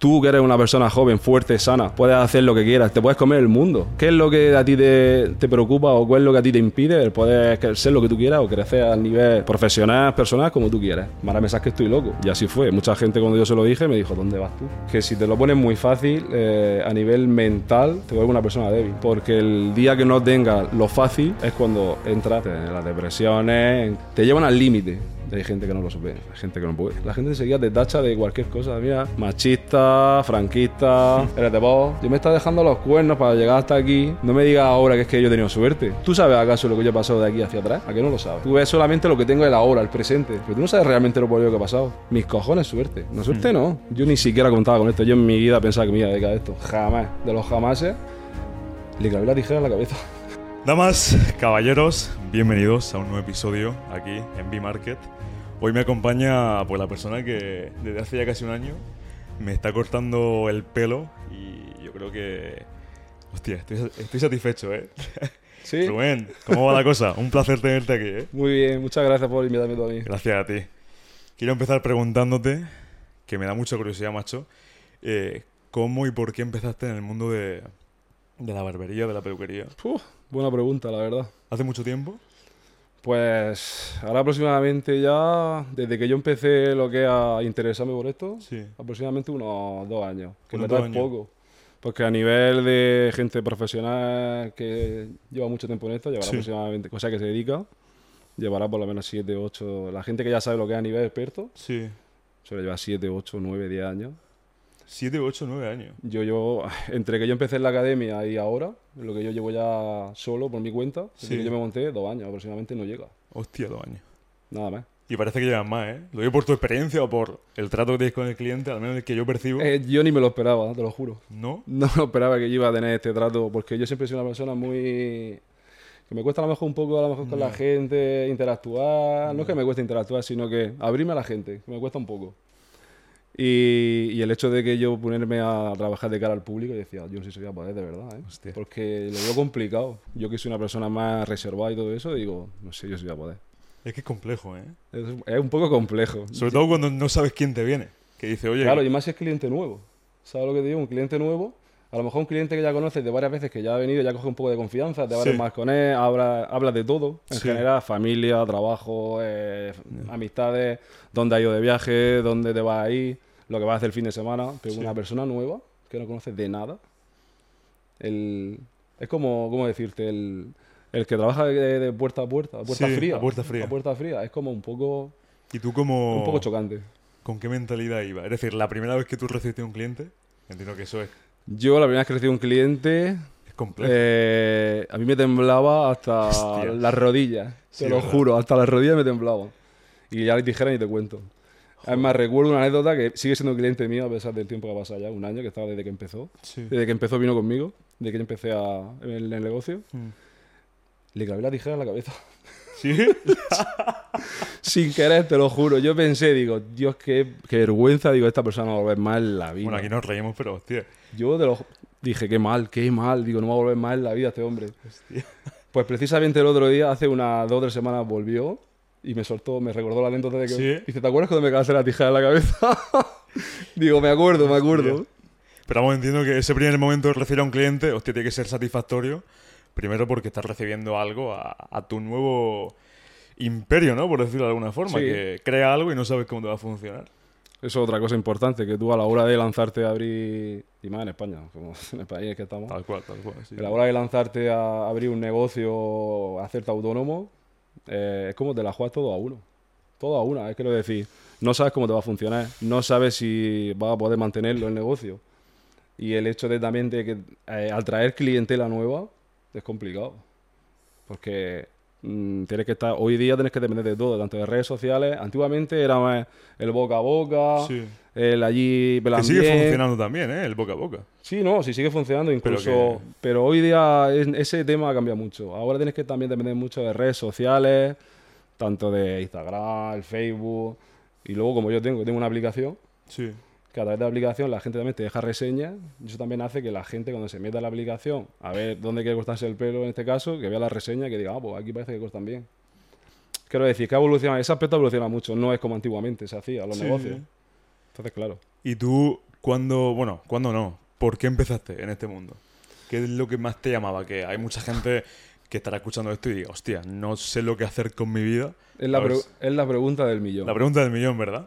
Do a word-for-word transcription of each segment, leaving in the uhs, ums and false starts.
Tú, que eres una persona joven, fuerte, sana, puedes hacer lo que quieras, te puedes comer el mundo. ¿Qué es lo que a ti te, te preocupa o cuál es lo que a ti te impide el poder ser lo que tú quieras o crecer al nivel profesional, personal, como tú quieras? Ahora me sabes que estoy loco. Y así fue. Mucha gente, cuando yo se lo dije, me dijo, ¿dónde vas tú? Que si te lo pones muy fácil, eh, a nivel mental, te vuelves una persona débil. Porque el día que no tengas lo fácil es cuando entras en las depresiones, te llevan al límite. Hay gente que no lo supera, hay gente que no puede. La gente enseguida te tacha de cualquier cosa. Mira, machista, franquista, eres de vos. Yo me estaba dejando los cuernos para llegar hasta aquí. No me digas ahora que es que yo he tenido suerte. ¿Tú sabes acaso lo que yo he pasado de aquí hacia atrás? ¿A qué no lo sabes? Tú ves solamente lo que tengo el ahora, el presente. Pero tú no sabes realmente lo polio que ha pasado. Mis cojones, suerte. No, suerte no. Yo ni siquiera contaba con esto. Yo en mi vida pensaba que me iba a dedicar a esto. Jamás. De los jamases, le clavé la tijera en la cabeza. Damas, caballeros, bienvenidos a un nuevo episodio aquí en B-Market. Hoy me acompaña pues, la persona que desde hace ya casi un año me está cortando el pelo y yo creo que... Hostia, estoy, estoy satisfecho, ¿eh? ¿Sí? Rubén, ¿cómo va la cosa? Un placer tenerte aquí, ¿eh? Muy bien, muchas gracias por invitarme todavía. Gracias a ti. Quiero empezar preguntándote, que me da mucha curiosidad, macho, eh, ¿cómo y por qué empezaste en el mundo de... de la barbería, de la peluquería? Uf, buena pregunta, la verdad. ¿Hace mucho tiempo? Pues ahora aproximadamente ya, desde que yo empecé lo que a interesarme por esto, sí. aproximadamente unos dos años, que me trae poco. Porque a nivel de gente profesional que lleva mucho tiempo en esto, llevará sí. aproximadamente, cosa que se dedica, llevará por lo menos siete, ocho, la gente que ya sabe lo que es a nivel experto, sí. suele llevar siete, ocho, nueve, diez años. siete, ocho, nueve años. Yo llevo, entre que yo empecé en la academia y ahora, lo que yo llevo ya solo por mi cuenta, sí. que yo me monté dos años, aproximadamente no llega. Hostia, dos años. Nada más. Y parece que llevas más, ¿eh? Lo digo por tu experiencia o por el trato que tienes con el cliente, al menos el que yo percibo. Eh, yo ni me lo esperaba, te lo juro. ¿No? No me lo esperaba que yo iba a tener este trato, porque yo siempre soy una persona muy... que me cuesta a lo mejor un poco, a lo mejor no. con la gente, interactuar. No. no es que me cueste interactuar, sino que abrirme a la gente, que me cuesta un poco. Y, y el hecho de que yo ponerme a trabajar de cara al público, yo decía, yo no sé si voy a poder de verdad, ¿eh? Hostia. Porque lo veo complicado. Yo que soy una persona más reservada y todo eso, digo, no sé yo si voy a poder. Es que es complejo, ¿eh? Es, es un poco complejo. Sobre todo cuando no sabes quién te viene. Que dice, oye... Claro, y más si es cliente nuevo. ¿Sabes lo que te digo? Un cliente nuevo, a lo mejor un cliente que ya conoces de varias veces, que ya ha venido, ya coge un poco de confianza, te abres sí. más con él, hablas habla de todo. En sí. general, familia, trabajo, eh, yeah. amistades, dónde has ido de viaje, dónde te vas a ir, lo que vas a hacer el fin de semana. Pero sí. una persona nueva que no conoces de nada, el, es como, ¿cómo decirte? El, el que trabaja de, de puerta a puerta, a puerta, sí, fría, a puerta fría. A puerta fría. Es como un poco... ¿Y tú como... un poco chocante. ¿Con qué mentalidad iba? Es decir, la primera vez que tú recibiste un cliente, entiendo que eso es... Yo la primera vez que recibí un cliente, es complejo. Eh, a mí me temblaba hasta Hostia. las rodillas, sí, te lo ¿verdad? juro, hasta las rodillas me temblaban. Y ya les dijera ni te cuento. Joder. Además, recuerdo una anécdota que sigue siendo cliente mío a pesar del tiempo que ha pasado ya, un año, que estaba desde que empezó. Sí. Desde que empezó vino conmigo, desde que yo empecé a, en, el, en el negocio. Mm. Le clavé la tijera en la cabeza. ¿Sí? Sin querer, te lo juro. Yo pensé, digo, Dios, qué, qué vergüenza. Digo, esta persona no va a volver más en la vida. Bueno, aquí nos reímos, pero hostia. Yo te lo dije, qué mal, qué mal. Digo, no va a volver más en la vida este hombre. Hostia. Pues precisamente el otro día, hace unas dos o tres semanas, volvió y me soltó, me recordó la anécdota de que... ¿Sí? Dice, ¿te acuerdas cuando me clavé la tijera en la cabeza? Digo, me acuerdo, me acuerdo. Hostia. Pero vamos, entiendo que ese primer momento de recibir a un cliente, hostia, tiene que ser satisfactorio. Primero porque estás recibiendo algo a, a tu nuevo imperio, ¿no? Por decirlo de alguna forma, sí. que crea algo y no sabes cómo te va a funcionar. Eso es otra cosa importante, que tú a la hora de lanzarte a abrir... Y más en España, como en el país que estamos. Tal cual, tal cual. Sí. A la hora de lanzarte a abrir un negocio, a hacerte autónomo, eh, es como te la juegas todo a uno. Todo a una, es que lo decís. No sabes cómo te va a funcionar, no sabes si vas a poder mantenerlo el negocio. Y el hecho de también de que eh, al traer clientela nueva... es complicado, porque mmm, tienes que estar, hoy día tienes que depender de todo, tanto de redes sociales. Antiguamente era más el boca a boca, sí. el allí... Que sigue funcionando también, ¿eh? El boca a boca. Sí, no, sí sigue funcionando incluso, pero, que... pero hoy día es, ese tema cambia mucho. Ahora tienes que también depender mucho de redes sociales, tanto de Instagram, el Facebook, y luego como yo tengo, tengo una aplicación. Sí. Que a través de la aplicación la gente también te deja reseñas. Eso también hace que la gente, cuando se meta en la aplicación, a ver dónde quiere cortarse el pelo en este caso, que vea la reseña y que diga, ah, pues aquí parece que cortan bien. Quiero decir, que ha evolucionado, ese aspecto evoluciona mucho. No es como antiguamente se hacía los sí, negocios. Sí. Entonces, claro. ¿Y tú ¿Cuándo, bueno, cuándo no? ¿Por qué empezaste en este mundo? ¿Qué es lo que más te llamaba? Que hay mucha gente que estará escuchando esto y diga, hostia, no sé lo que hacer con mi vida. Es la, pre- es la pregunta del millón. La pregunta del millón, ¿verdad?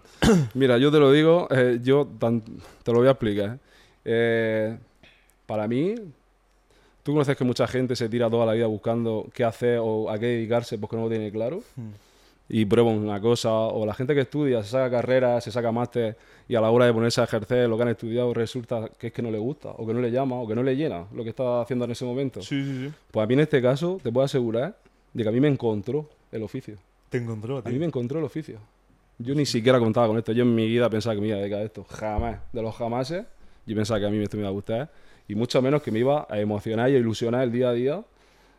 Mira, yo te lo digo, eh, yo tan, te lo voy a explicar. Eh, para mí, tú conoces que mucha gente se tira toda la vida buscando qué hacer o a qué dedicarse porque no lo tiene claro. Hmm. Y prueban una cosa, o la gente que estudia, se saca carreras, se saca máster y a la hora de ponerse a ejercer lo que han estudiado resulta que es que no le gusta, o que no le llama, o que no le llena lo que está haciendo en ese momento. Sí, sí, sí. Pues a mí en este caso te puedo asegurar de que a mí me encontró el oficio. ¿Te encontró a ti? A mí me encontró el oficio. Yo ni siquiera contaba con esto. Yo en mi vida pensaba que me iba a dedicar a esto. Jamás. De los jamases, yo pensaba que a mí esto me iba a gustar. Y mucho menos que me iba a emocionar y a ilusionar el día a día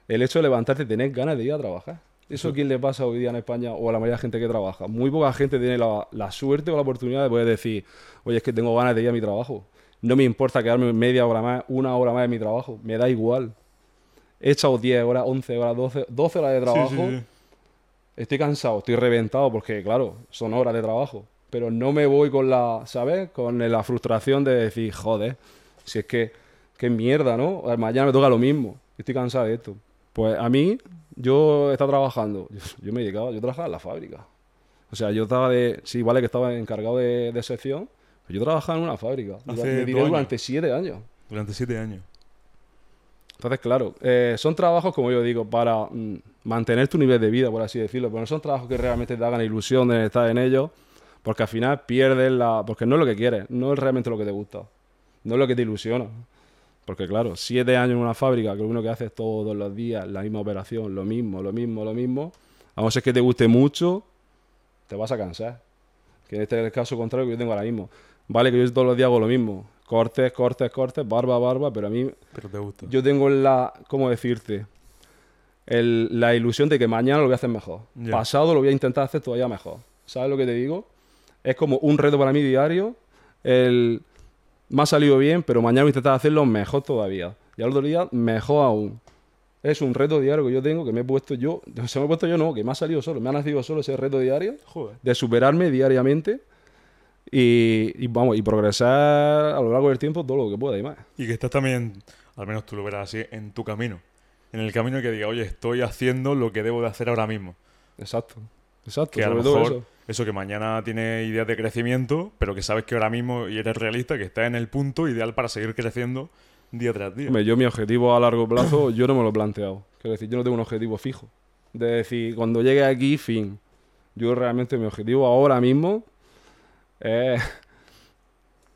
el hecho de levantarte y tener ganas de ir a trabajar. ¿Eso a quién le pasa hoy día en España o a la mayoría de gente que trabaja? Muy poca gente tiene la, la suerte o la oportunidad de poder decir, oye, es que tengo ganas de ir a mi trabajo. No me importa quedarme media hora más, una hora más de mi trabajo. Me da igual. He echado diez horas, once horas, doce, doce horas de trabajo. Sí, sí, sí. Estoy cansado, estoy reventado porque, claro, son horas de trabajo. Pero no me voy con la, ¿sabes? Con la frustración de decir, joder, si es que, qué mierda, ¿no? Mañana me toca lo mismo. Estoy cansado de esto. Pues a mí, yo estaba trabajando, yo, yo me dedicaba, yo trabajaba en la fábrica. O sea, yo estaba de, sí, vale que estaba encargado de, de sección, pero yo trabajaba en una fábrica. Me diré durante siete años. Durante siete años. Entonces, claro, eh, son trabajos, como yo digo, para mm, mantener tu nivel de vida, por así decirlo, pero no son trabajos que realmente te hagan ilusión de estar en ellos, porque al final pierdes la... Porque no es lo que quieres, no es realmente lo que te gusta, no es lo que te ilusiona. Porque claro, siete años en una fábrica que uno que hace todos los días la misma operación, lo mismo, lo mismo, lo mismo, a no ser que te guste mucho, te vas a cansar. Que este es el caso contrario que yo tengo ahora mismo. Vale que yo todos los días hago lo mismo, cortes, cortes, cortes, barba, barba, pero a mí... Pero te gusta. Yo tengo la, ¿cómo decirte? El, la ilusión de que mañana lo voy a hacer mejor. Yeah. Pasado lo voy a intentar hacer todavía mejor. ¿Sabes lo que te digo? Es como un reto para mí diario, el... Me ha salido bien, pero mañana voy a intentar hacerlo mejor todavía. Y al otro día, mejor aún. Es un reto diario que yo tengo, que me he puesto yo... O sea, me he puesto yo no, que me ha salido solo. Me ha nacido solo ese reto diario. Joder. De superarme diariamente y, y, vamos, y progresar a lo largo del tiempo todo lo que pueda y más. Y que estás también, al menos tú lo verás así, en tu camino. En el camino que diga, oye, estoy haciendo lo que debo de hacer ahora mismo. Exacto. Exacto. Que a lo mejor... Eso. Eso que mañana tiene ideas de crecimiento, pero que sabes que ahora mismo, y eres realista, que estás en el punto ideal para seguir creciendo día tras día. Hombre, yo mi objetivo a largo plazo, yo no me lo he planteado. Quiero decir, yo no tengo un objetivo fijo. De decir, cuando llegue aquí, fin. Yo realmente mi objetivo ahora mismo es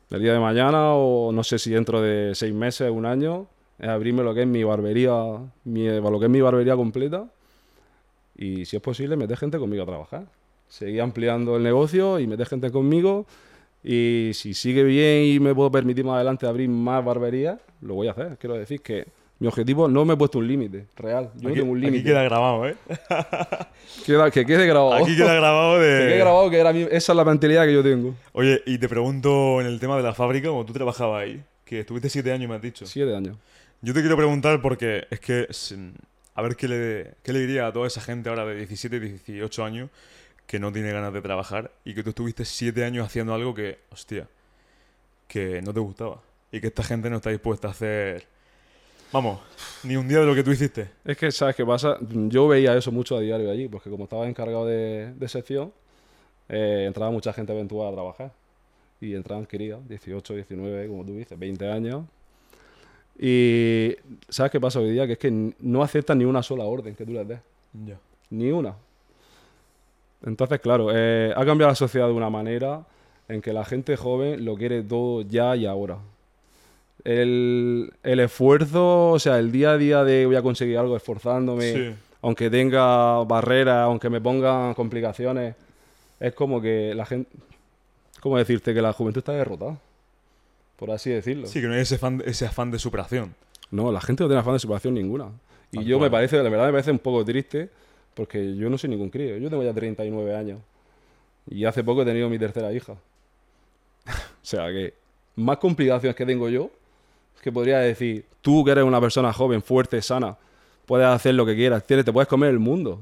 el día de mañana, o no sé si dentro de seis meses, un año, es abrirme lo que es mi barbería, mi, lo que es mi barbería completa. Y si es posible, meter gente conmigo a trabajar. Seguí ampliando el negocio y meter gente conmigo. Y si sigue bien y me puedo permitir más adelante abrir más barberías, lo voy a hacer. Quiero decir que mi objetivo, no me he puesto un límite real. Yo aquí, no tengo un límite. Aquí queda grabado, ¿eh? Queda, que quede grabado. Aquí queda grabado de... Que quede grabado, que era mi, esa es la mentalidad que yo tengo. Oye, y te pregunto en el tema de la fábrica, como tú trabajabas ahí, que estuviste siete años, me has dicho. Siete años. Yo te quiero preguntar porque es que... A ver qué le, qué le diría a toda esa gente ahora de diecisiete, dieciocho años... que no tiene ganas de trabajar y que tú estuviste siete años haciendo algo que, hostia, que no te gustaba y que esta gente no está dispuesta a hacer, vamos, ni un día de lo que tú hiciste. Es que, ¿sabes qué pasa? Yo veía eso mucho a diario allí, porque como estaba encargado de, de sección, eh, entraba mucha gente eventual a trabajar y entraban queridas, dieciocho, diecinueve, como tú dices, veinte años. Y ¿sabes qué pasa hoy día? Que es que no aceptan ni una sola orden que tú les des. Yeah. Ni una. Entonces, claro, eh, ha cambiado la sociedad de una manera en que la gente joven lo quiere todo ya y ahora. El, el esfuerzo, o sea, el día a día de voy a conseguir algo esforzándome, sí, aunque tenga barreras, aunque me pongan complicaciones, es como que la gente... ¿Cómo decirte? Que la juventud está derrotada, por así decirlo. Sí, que no hay ese afán, ese afán de superación. No, la gente no tiene afán de superación ninguna. Y Actual. yo me parece, la verdad me parece un poco triste... Porque yo no soy ningún crío. Yo tengo ya treinta y nueve años. Y hace poco he tenido mi tercera hija. O sea que más complicaciones que tengo yo, que podría decir, tú que eres una persona joven, fuerte, sana, puedes hacer lo que quieras, tienes, te puedes comer el mundo.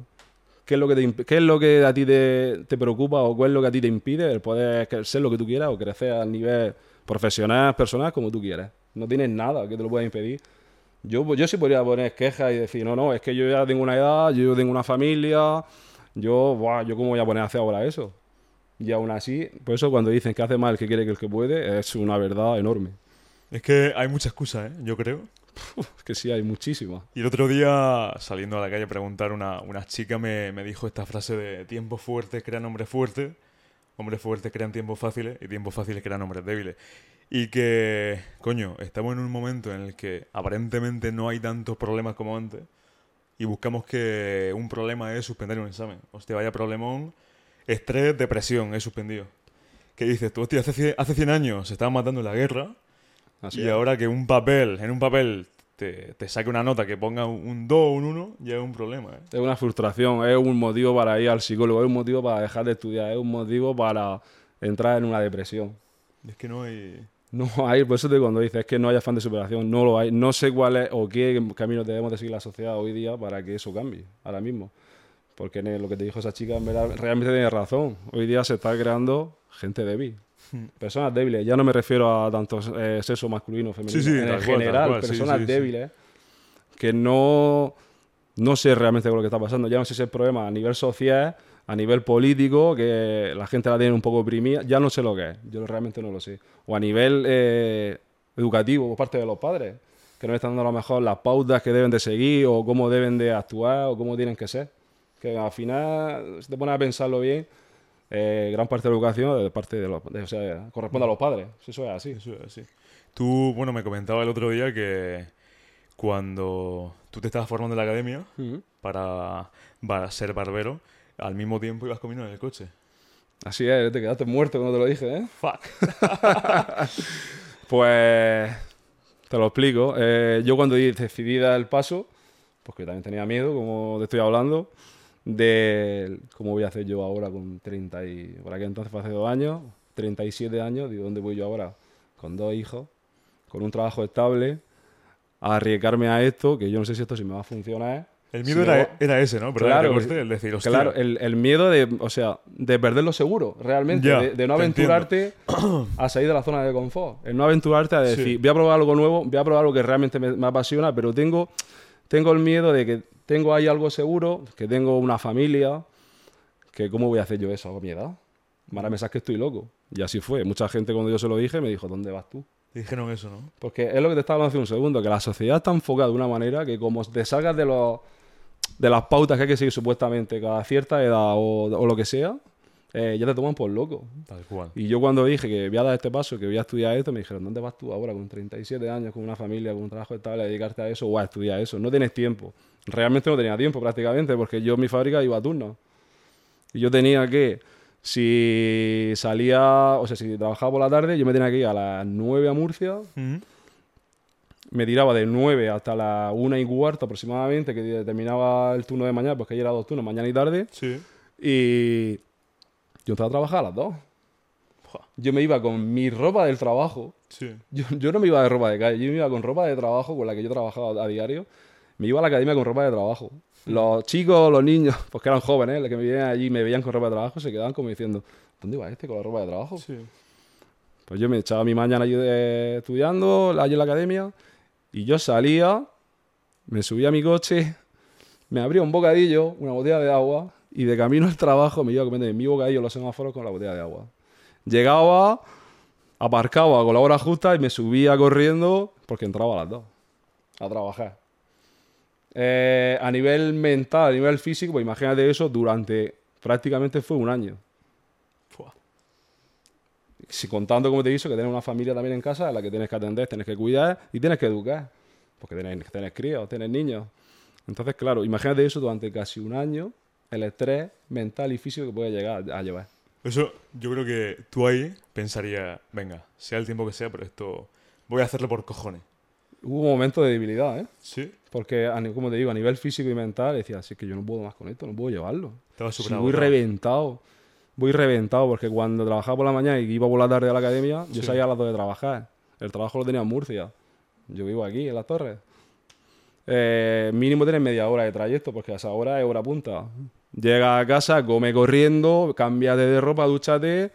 ¿Qué es lo que, te, qué es lo que a ti te, te preocupa o qué es lo que a ti te impide el poder ser lo que tú quieras o crecer al nivel profesionales, personas, como tú quieras. No tienes nada que te lo pueda impedir. Yo, yo sí podría poner quejas y decir, no, no, es que yo ya tengo una edad, yo tengo una familia, yo, buah, yo cómo voy a poner a hacer ahora eso. Y aún así, por eso cuando dicen que hace más el que quiere que el que puede, es una verdad enorme. Es que hay muchas excusas, ¿eh? Yo creo. Es que sí, hay muchísimas. Y el otro día, saliendo a la calle a preguntar, una, una chica me, me dijo esta frase de tiempos fuertes crean hombres fuertes, hombres fuertes crean tiempos fáciles y tiempos fáciles crean hombres débiles. Y que, coño, estamos en un momento en el que aparentemente no hay tantos problemas como antes y buscamos que un problema es suspender un examen. Hostia, vaya problemón. Estrés, depresión, he suspendido. ¿Qué dices tú? Hostia, hace, hace cien años se estaban matando en la guerra. Así y es. Ahora que un papel, en un papel te, te saque una nota que ponga un dos o un uno, ya es un problema, ¿eh? Es una frustración, es un motivo para ir al psicólogo, es un motivo para dejar de estudiar, es un motivo para entrar en una depresión. Es que no hay... No hay, por eso te cuando dices, es que no hay afán de superación, no lo hay. No sé cuál es o qué camino debemos de seguir la sociedad hoy día para que eso cambie, ahora mismo. Porque lo que te dijo esa chica, en verdad, realmente tiene razón. Hoy día se está creando gente débil. Personas débiles, ya no me refiero a tanto eh, sexo masculino o femenino, sí, sí, en general, cual, personas sí, sí, débiles sí. que no, no sé realmente con lo que está pasando. Ya no sé si es el problema a nivel social, a nivel político, que la gente la tiene un poco oprimida, ya no sé lo que es, yo realmente no lo sé. O a nivel eh, educativo por parte de los padres, que no están dando a lo mejor las pautas que deben de seguir o cómo deben de actuar o cómo tienen que ser. Que al final, si te pones a pensarlo bien, Eh, gran parte de la educación de parte de los, de, o sea, corresponde a los padres. Eso es así. Eso es así. Tú, bueno, me comentabas el otro día que cuando tú te estabas formando en la academia uh-huh. para, para ser barbero, al mismo tiempo ibas comiendo en el coche. Así es, te quedaste muerto cuando te lo dije, ¿eh? Fuck. Pues te lo explico. Eh, yo cuando decidí dar el paso, pues que también tenía miedo, como te estoy hablando, de cómo voy a hacer yo ahora con treinta y... Por aquel entonces fue hace dos años, treinta y siete años, digo, ¿dónde voy yo ahora? Con dos hijos, con un trabajo estable, a arriesgarme a esto, que yo no sé si esto si me va a funcionar. El miedo si era, va... era ese, ¿no? Pero claro, coste, el, decir, claro el, el miedo de, o sea, de perder lo seguro, realmente, ya, de, de no aventurarte a salir de la zona de confort, el no aventurarte a decir, sí. voy a probar algo nuevo, voy a probar algo que realmente me, me apasiona, pero tengo, tengo el miedo de que tengo ahí algo seguro, que tengo una familia, que ¿cómo voy a hacer yo eso a mi edad? Ahora me sabes que estoy loco. Y así fue. Mucha gente cuando yo se lo dije me dijo, ¿dónde vas tú? Te dijeron eso, ¿no? Porque es lo que te estaba hablando hace un segundo, que la sociedad está enfocada de una manera que como te salgas de, los, de las pautas que hay que seguir supuestamente cada cierta edad o, o lo que sea, eh, ya te toman por loco. Tal cual. Y yo cuando dije que voy a dar este paso, que voy a estudiar esto, me dijeron, ¿dónde vas tú ahora con treinta y siete años, con una familia, con un trabajo estable, a dedicarte a eso o a estudiar eso? No tienes tiempo. Realmente no tenía tiempo prácticamente, porque yo en mi fábrica iba a turno. Y yo tenía que, si salía, o sea, si trabajaba por la tarde, yo me tenía que ir a las nueve a Murcia. Uh-huh. Me tiraba de nueve hasta las una y cuarto aproximadamente, que terminaba el turno de mañana, porque ayer era dos turnos, mañana y tarde. Sí. Y yo entraba a trabajar a las dos. Yo me iba con mi ropa del trabajo. Sí. Yo, yo no me iba de ropa de calle, yo me iba con ropa de trabajo con la que yo trabajaba a diario. Me iba a la academia con ropa de trabajo. Los chicos, los niños, pues que eran jóvenes, los que me veían allí y me veían con ropa de trabajo, se quedaban como diciendo, ¿dónde va este con la ropa de trabajo? Sí. Pues yo me echaba mi mañana allí de, estudiando, allí en la academia, y yo salía, me subía a mi coche, me abría un bocadillo, una botella de agua, y de camino al trabajo me iba a comer mi bocadillo los semáforos con la botella de agua. Llegaba, aparcaba con la hora justa y me subía corriendo, porque entraba a las dos, a trabajar. Eh, a nivel mental, a nivel físico, pues imagínate eso durante prácticamente fue un año. Fua. Si contando, como te he dicho, que tienes una familia también en casa a la que tienes que atender, tienes que cuidar y tienes que educar, porque tienes, tienes críos, tienes niños. Entonces, claro, imagínate eso durante casi un año, el estrés mental y físico que puede llegar a llevar. Eso, yo creo que tú ahí pensarías, venga, sea el tiempo que sea, pero esto voy a hacerlo por cojones. Hubo un momento de debilidad, ¿eh? Sí. Porque, como te digo, a nivel físico y mental, decía, así que yo no puedo más con esto, no puedo llevarlo. Estaba súper aburrido. Voy reventado. Voy reventado porque cuando trabajaba por la mañana y iba por la tarde a la academia, sí. yo salía a las dos de trabajar. El trabajo lo tenía en Murcia. Yo vivo aquí, en Las Torres. Eh, mínimo tienes media hora de trayecto porque a esa hora es hora punta. Llegas a casa, come corriendo, cámbiate de ropa, dúchate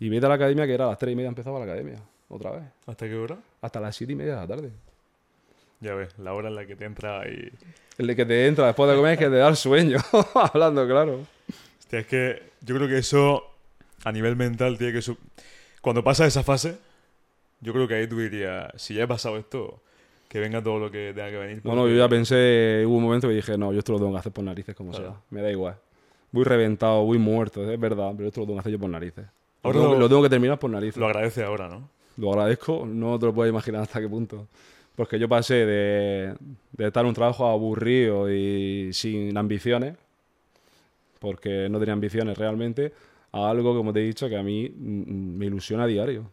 y vete a la academia, que era a las tres y media empezaba la academia. otra vez. ¿Hasta qué hora? Hasta las siete y media de la tarde. Ya ves, la hora en la que te entra y... El que te entra después de comer es que te da el sueño, hablando claro. Hostia, es que yo creo que eso, a nivel mental, tiene que... Sub... Cuando pasa esa fase, yo creo que ahí tú dirías, si ya he pasado esto, que venga todo lo que tenga que venir. Porque... Bueno, yo ya pensé, hubo un momento que dije, no, yo esto lo tengo que hacer por narices como claro. sea, me da igual. Voy reventado, voy muerto, es verdad, pero esto lo tengo que hacer yo por narices. Ahora lo, tengo, lo... lo tengo que terminar por narices. Lo agradeces ahora, ¿no? Lo agradezco, no te lo puedes imaginar hasta qué punto. Porque yo pasé de, de estar en un trabajo aburrido y sin ambiciones, porque no tenía ambiciones realmente, a algo, como te he dicho, que a mí me ilusiona a diario.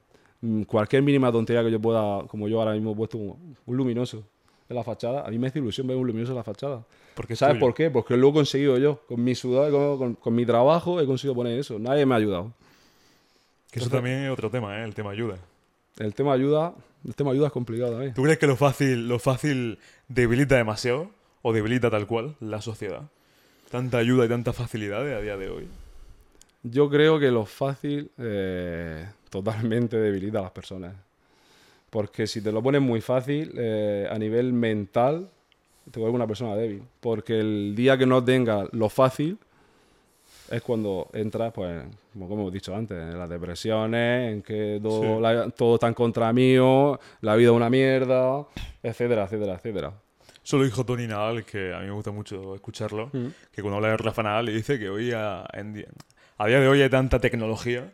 Cualquier mínima tontería que yo pueda, como yo ahora mismo he puesto un, un luminoso en la fachada, a mí me hace ilusión ver un luminoso en la fachada. Porque ¿sabes por qué? Porque lo he conseguido yo. Con mi sudor, con, con, con mi trabajo, he conseguido poner eso. Nadie me ha ayudado. Que eso Entonces, también es otro tema, ¿eh? El tema ayuda. El tema ayuda, el tema ayuda es complicado también. ¿Tú crees que lo fácil, lo fácil debilita demasiado o debilita tal cual la sociedad? Tanta ayuda y tantas facilidades a día de hoy. Yo creo que lo fácil eh, totalmente debilita a las personas. Porque si te lo pones muy fácil, eh, a nivel mental, te vuelve una persona débil. Porque el día que no tengas lo fácil... es cuando entras, pues, como, como hemos dicho antes, en las depresiones, en que todo, sí. la, todo está en contra mío, la vida es una mierda, etcétera, etcétera, etcétera. Eso lo dijo Tony Nadal, que a mí me gusta mucho escucharlo, mm. que cuando habla de Rafa Nadal le dice que hoy a, en, a día de hoy hay tanta tecnología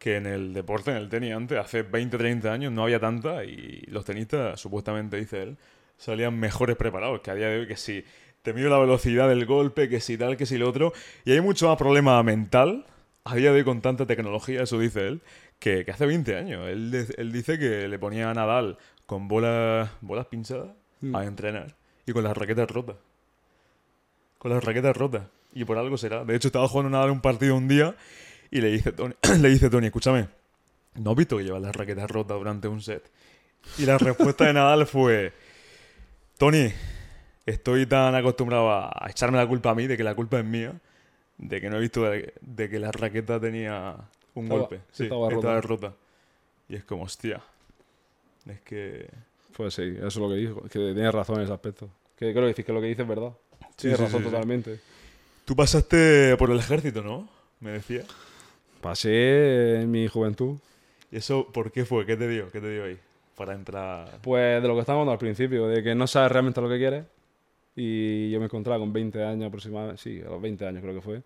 que en el deporte, en el tenis antes, hace veinte, treinta años no había tanta y los tenistas, supuestamente, dice él, salían mejores preparados, que a día de hoy que sí... Te mido la velocidad del golpe, que si tal, que si lo otro. Y hay mucho más problema mental a día de hoy con tanta tecnología, eso dice él, que, que hace veinte años. Él, de, él dice que le ponía a Nadal con bolas, bolas pinchadas mm. a entrenar y con las raquetas rotas. Con las raquetas rotas. Y por algo será. De hecho, estaba jugando Nadal un partido un día y le dice Tony, le dice Tony, escúchame, ¿no has visto que llevas las raquetas rotas durante un set? Y la respuesta de Nadal fue, Tony... Estoy tan acostumbrado a echarme la culpa a mí, de que la culpa es mía, de que no he visto de, de que la raqueta tenía un estaba, golpe. Sí, estaba, estaba rota. rota. Y es como, hostia. Es que... Pues sí, eso es lo que dijo. Que tienes razón en ese aspecto. Que creo que, que lo que dices es verdad. Sí, tienes sí, razón sí, totalmente. Sí. Tú pasaste por el ejército, ¿no? Me decías. Pasé en mi juventud. ¿Y eso por qué fue? ¿Qué te dio? ¿Qué te dio ahí? Para entrar... Pues de lo que estábamos hablando al principio, de que no sabes realmente lo que quieres. Y yo me encontraba con veinte años aproximadamente, sí, a los veinte años creo que fue.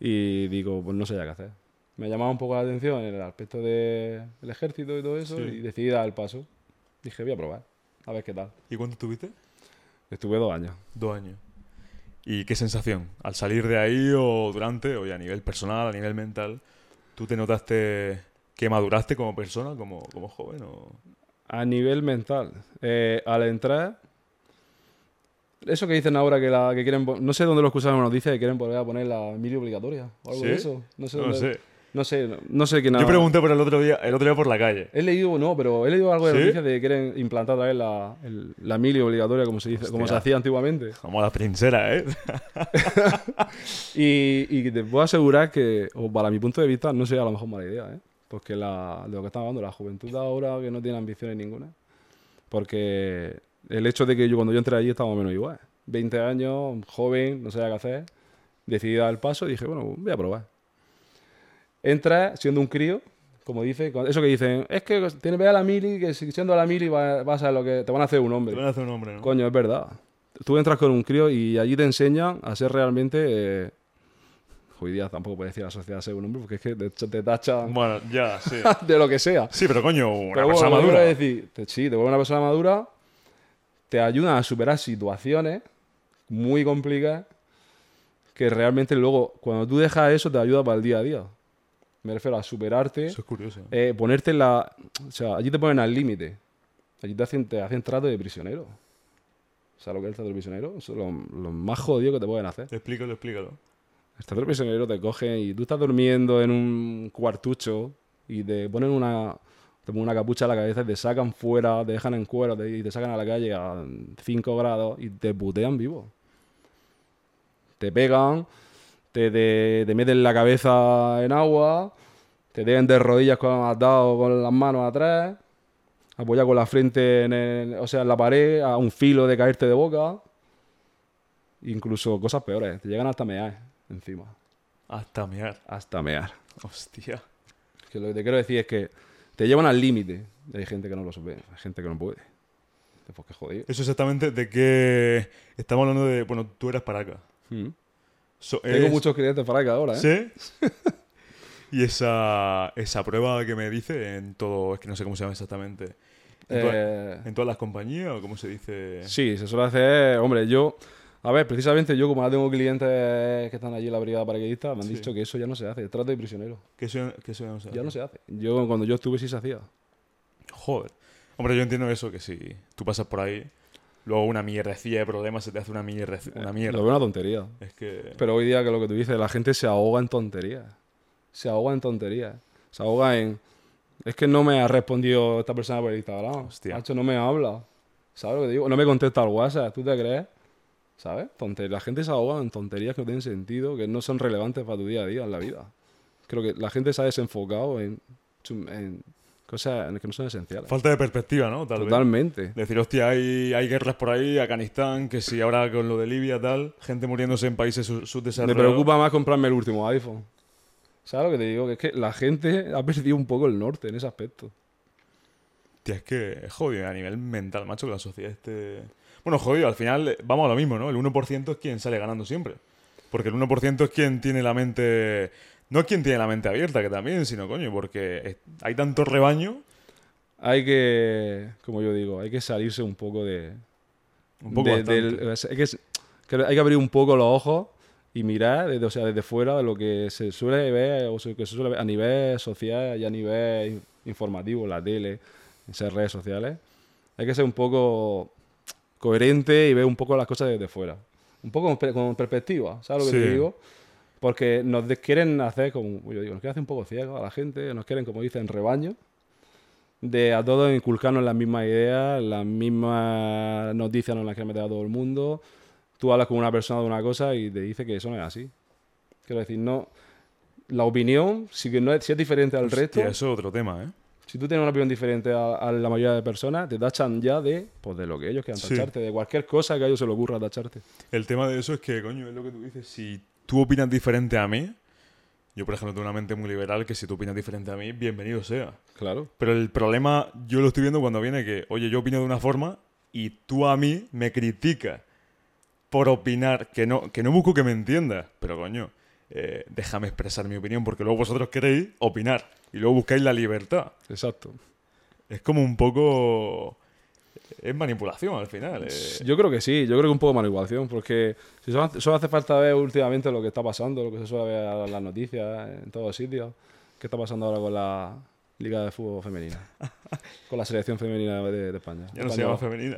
Y digo, pues no sé ya qué hacer. Me llamaba un poco la atención el aspecto del de ejército y todo eso, sí. Y decidí dar el paso. Dije, voy a probar, a ver qué tal. ¿Y cuánto estuviste? Estuve dos años. Dos años. ¿Y qué sensación? ¿Al salir de ahí o durante, o ya a nivel personal, a nivel mental, tú te notaste que maduraste como persona, como, como joven? O... A nivel mental, eh, al entrar... Eso que dicen ahora que la que quieren... No sé dónde los cursanos nos dicen que quieren volver a poner la mili obligatoria o algo ¿sí? de eso. No sé. No, dónde, sé. no sé. No, no sé quién... Yo pregunté por el otro día el otro día por la calle. He leído... No, pero he leído algo de ¿sí? noticias de que quieren implantar otra vez la, el, la mili obligatoria como se dice, hostia, como se hacía antiguamente. Como la princera, ¿eh? y, y te puedo asegurar que, o para mi punto de vista, no sería a lo mejor mala idea, ¿eh? Porque la, de lo que estamos hablando, la juventud ahora que no tiene ambiciones ninguna. Porque... El hecho de que yo cuando yo entré allí estaba más o menos igual. veinte años, joven, no sabía qué hacer. Decidí dar el paso y dije, bueno, voy a probar. Entra siendo un crío, como dice, eso que dicen, es que tienes ve a la mili, que siendo a la mili vas va a ser lo que te van a hacer un hombre. Te van a hacer un hombre, ¿no? Coño, es verdad. Tú entras con un crío y allí te enseñan a ser realmente... Eh, hoy día tampoco puedes decir a la sociedad ser un hombre porque es que te, te tachan bueno, ya, sí. de lo que sea. Sí, pero coño, una pero, persona bueno, madura. Decir, te, sí, te vuelve una persona madura... te ayudan a superar situaciones muy complicadas que realmente luego, cuando tú dejas eso, te ayuda para el día a día. Me refiero a superarte. Eso es curioso. Eh, ponerte en la... O sea, allí te ponen al límite. Allí te hacen, te hacen trato de prisionero. O sea, lo que es el trato de prisionero, eso es lo, lo más jodido que te pueden hacer. Explícalo, explícalo. El trato de prisionero te cogen y tú estás durmiendo en un cuartucho y te ponen una... te ponen una capucha a la cabeza, te sacan fuera, te dejan en cuero te, y te sacan a la calle a cinco grados y te putean vivo. Te pegan, te, te, te meten la cabeza en agua, Te deben de rodillas como has dado, con las manos atrás, apoyar con la frente en, el, o sea, en la pared, a un filo de caerte de boca. Incluso cosas peores, te llegan hasta mear encima. ¿Hasta mear? Hasta mear. Hostia. Que lo que te quiero decir es que te llevan al límite. Hay gente que no lo supera, hay gente que no puede. Pues qué jodido. Eso exactamente de que estamos hablando de... Bueno, tú eras paraca. Mm. So, eres... Tengo muchos clientes paraca ahora, ¿eh? ¿Sí? Y esa, esa prueba que me dice en todo... Es que no sé cómo se llama exactamente. ¿En, eh... toda, ¿en todas las compañías o cómo se dice? Sí, se suele hacer... Hombre, yo... A ver, precisamente yo, como ahora tengo clientes que están allí en la brigada paracaidista, me han sí. dicho que eso ya no se hace. Trato de prisioneros. Que eso, que eso ya no se hace. Ya no se hace. Yo, cuando yo estuve, sí se hacía. Joder. Hombre, yo entiendo eso, que si tú pasas por ahí, luego una mierdecilla de problemas, se te hace una mierda. Una mierda. Lo veo una tontería. Es que... Pero hoy día, que lo que tú dices, la gente se ahoga en tonterías. Se ahoga en tonterías. Se ahoga en... Es que no me ha respondido esta persona por el Instagram. Hostia. Hacho, no me habla. ¿Sabes lo que te digo? No me contesta al WhatsApp. ¿Tú te crees? ¿Sabes? Tontería. La gente se ahoga en tonterías que no tienen sentido, que no son relevantes para tu día a día en la vida. Creo que la gente se ha desenfocado en... en cosas que no son esenciales. Falta de perspectiva, ¿no? Tal Totalmente. Vez. Decir, hostia, hay, hay guerras por ahí, Afganistán, que si ahora con lo de Libia, tal, gente muriéndose en países subdesarrollados. Me preocupa más comprarme el último iPhone. ¿Sabes lo que te digo? Que es que la gente ha perdido un poco el norte en ese aspecto. Tía, es que es jodido a nivel mental, macho, que la sociedad esté... Bueno, jodido, al final vamos a lo mismo, ¿no? El uno por ciento es quien sale ganando siempre. Porque el uno por ciento es quien tiene la mente... No es quien tiene la mente abierta, que también, sino, coño, porque hay tanto rebaño. Hay que, como yo digo, hay que salirse un poco de... Un poco de, del, hay, que, hay que abrir un poco los ojos y mirar, desde, o sea, desde fuera, de lo que se suele ver, o que se suele ver a nivel social y a nivel informativo, la tele, en redes sociales. Hay que ser un poco coherente y ver un poco las cosas desde fuera. Un poco con, con perspectiva, ¿sabes lo que sí. te digo? Porque nos quieren hacer, como yo digo, nos quieren hacer un poco ciegos a la gente, nos quieren, como dicen, rebaño, de a todos inculcarnos las mismas ideas, las mismas noticias nos las quieren meter a todo el mundo. Tú hablas con una persona de una cosa y te dice que eso no es así. Quiero decir, no. La opinión, si, no es, si es diferente al Hostia, resto... Eso es otro tema, ¿eh? Si tú tienes una opinión diferente a, a la mayoría de personas, te tachan ya de, pues, de lo que ellos quieran tacharte, sí. de cualquier cosa que a ellos se les ocurra tacharte. El tema de eso es que, coño, es lo que tú dices, si... tú opinas diferente a mí, yo por ejemplo tengo una mente muy liberal que si tú opinas diferente a mí, bienvenido sea. Claro. Pero el problema yo lo estoy viendo cuando viene que, oye, yo opino de una forma y tú a mí me criticas por opinar, que no, que no busco que me entiendas, pero coño, eh, déjame expresar mi opinión porque luego vosotros queréis opinar y luego buscáis la libertad. Exacto. Es como un poco... Es manipulación al final. Eh. Yo creo que sí, yo creo que un poco de manipulación, porque si solo, solo hace falta ver últimamente lo que está pasando, lo que se suele ver en las noticias, en todos sitios. ¿Qué está pasando ahora con la Liga de Fútbol Femenina? Con la selección femenina de, de España. Ya no España, se llama femenina.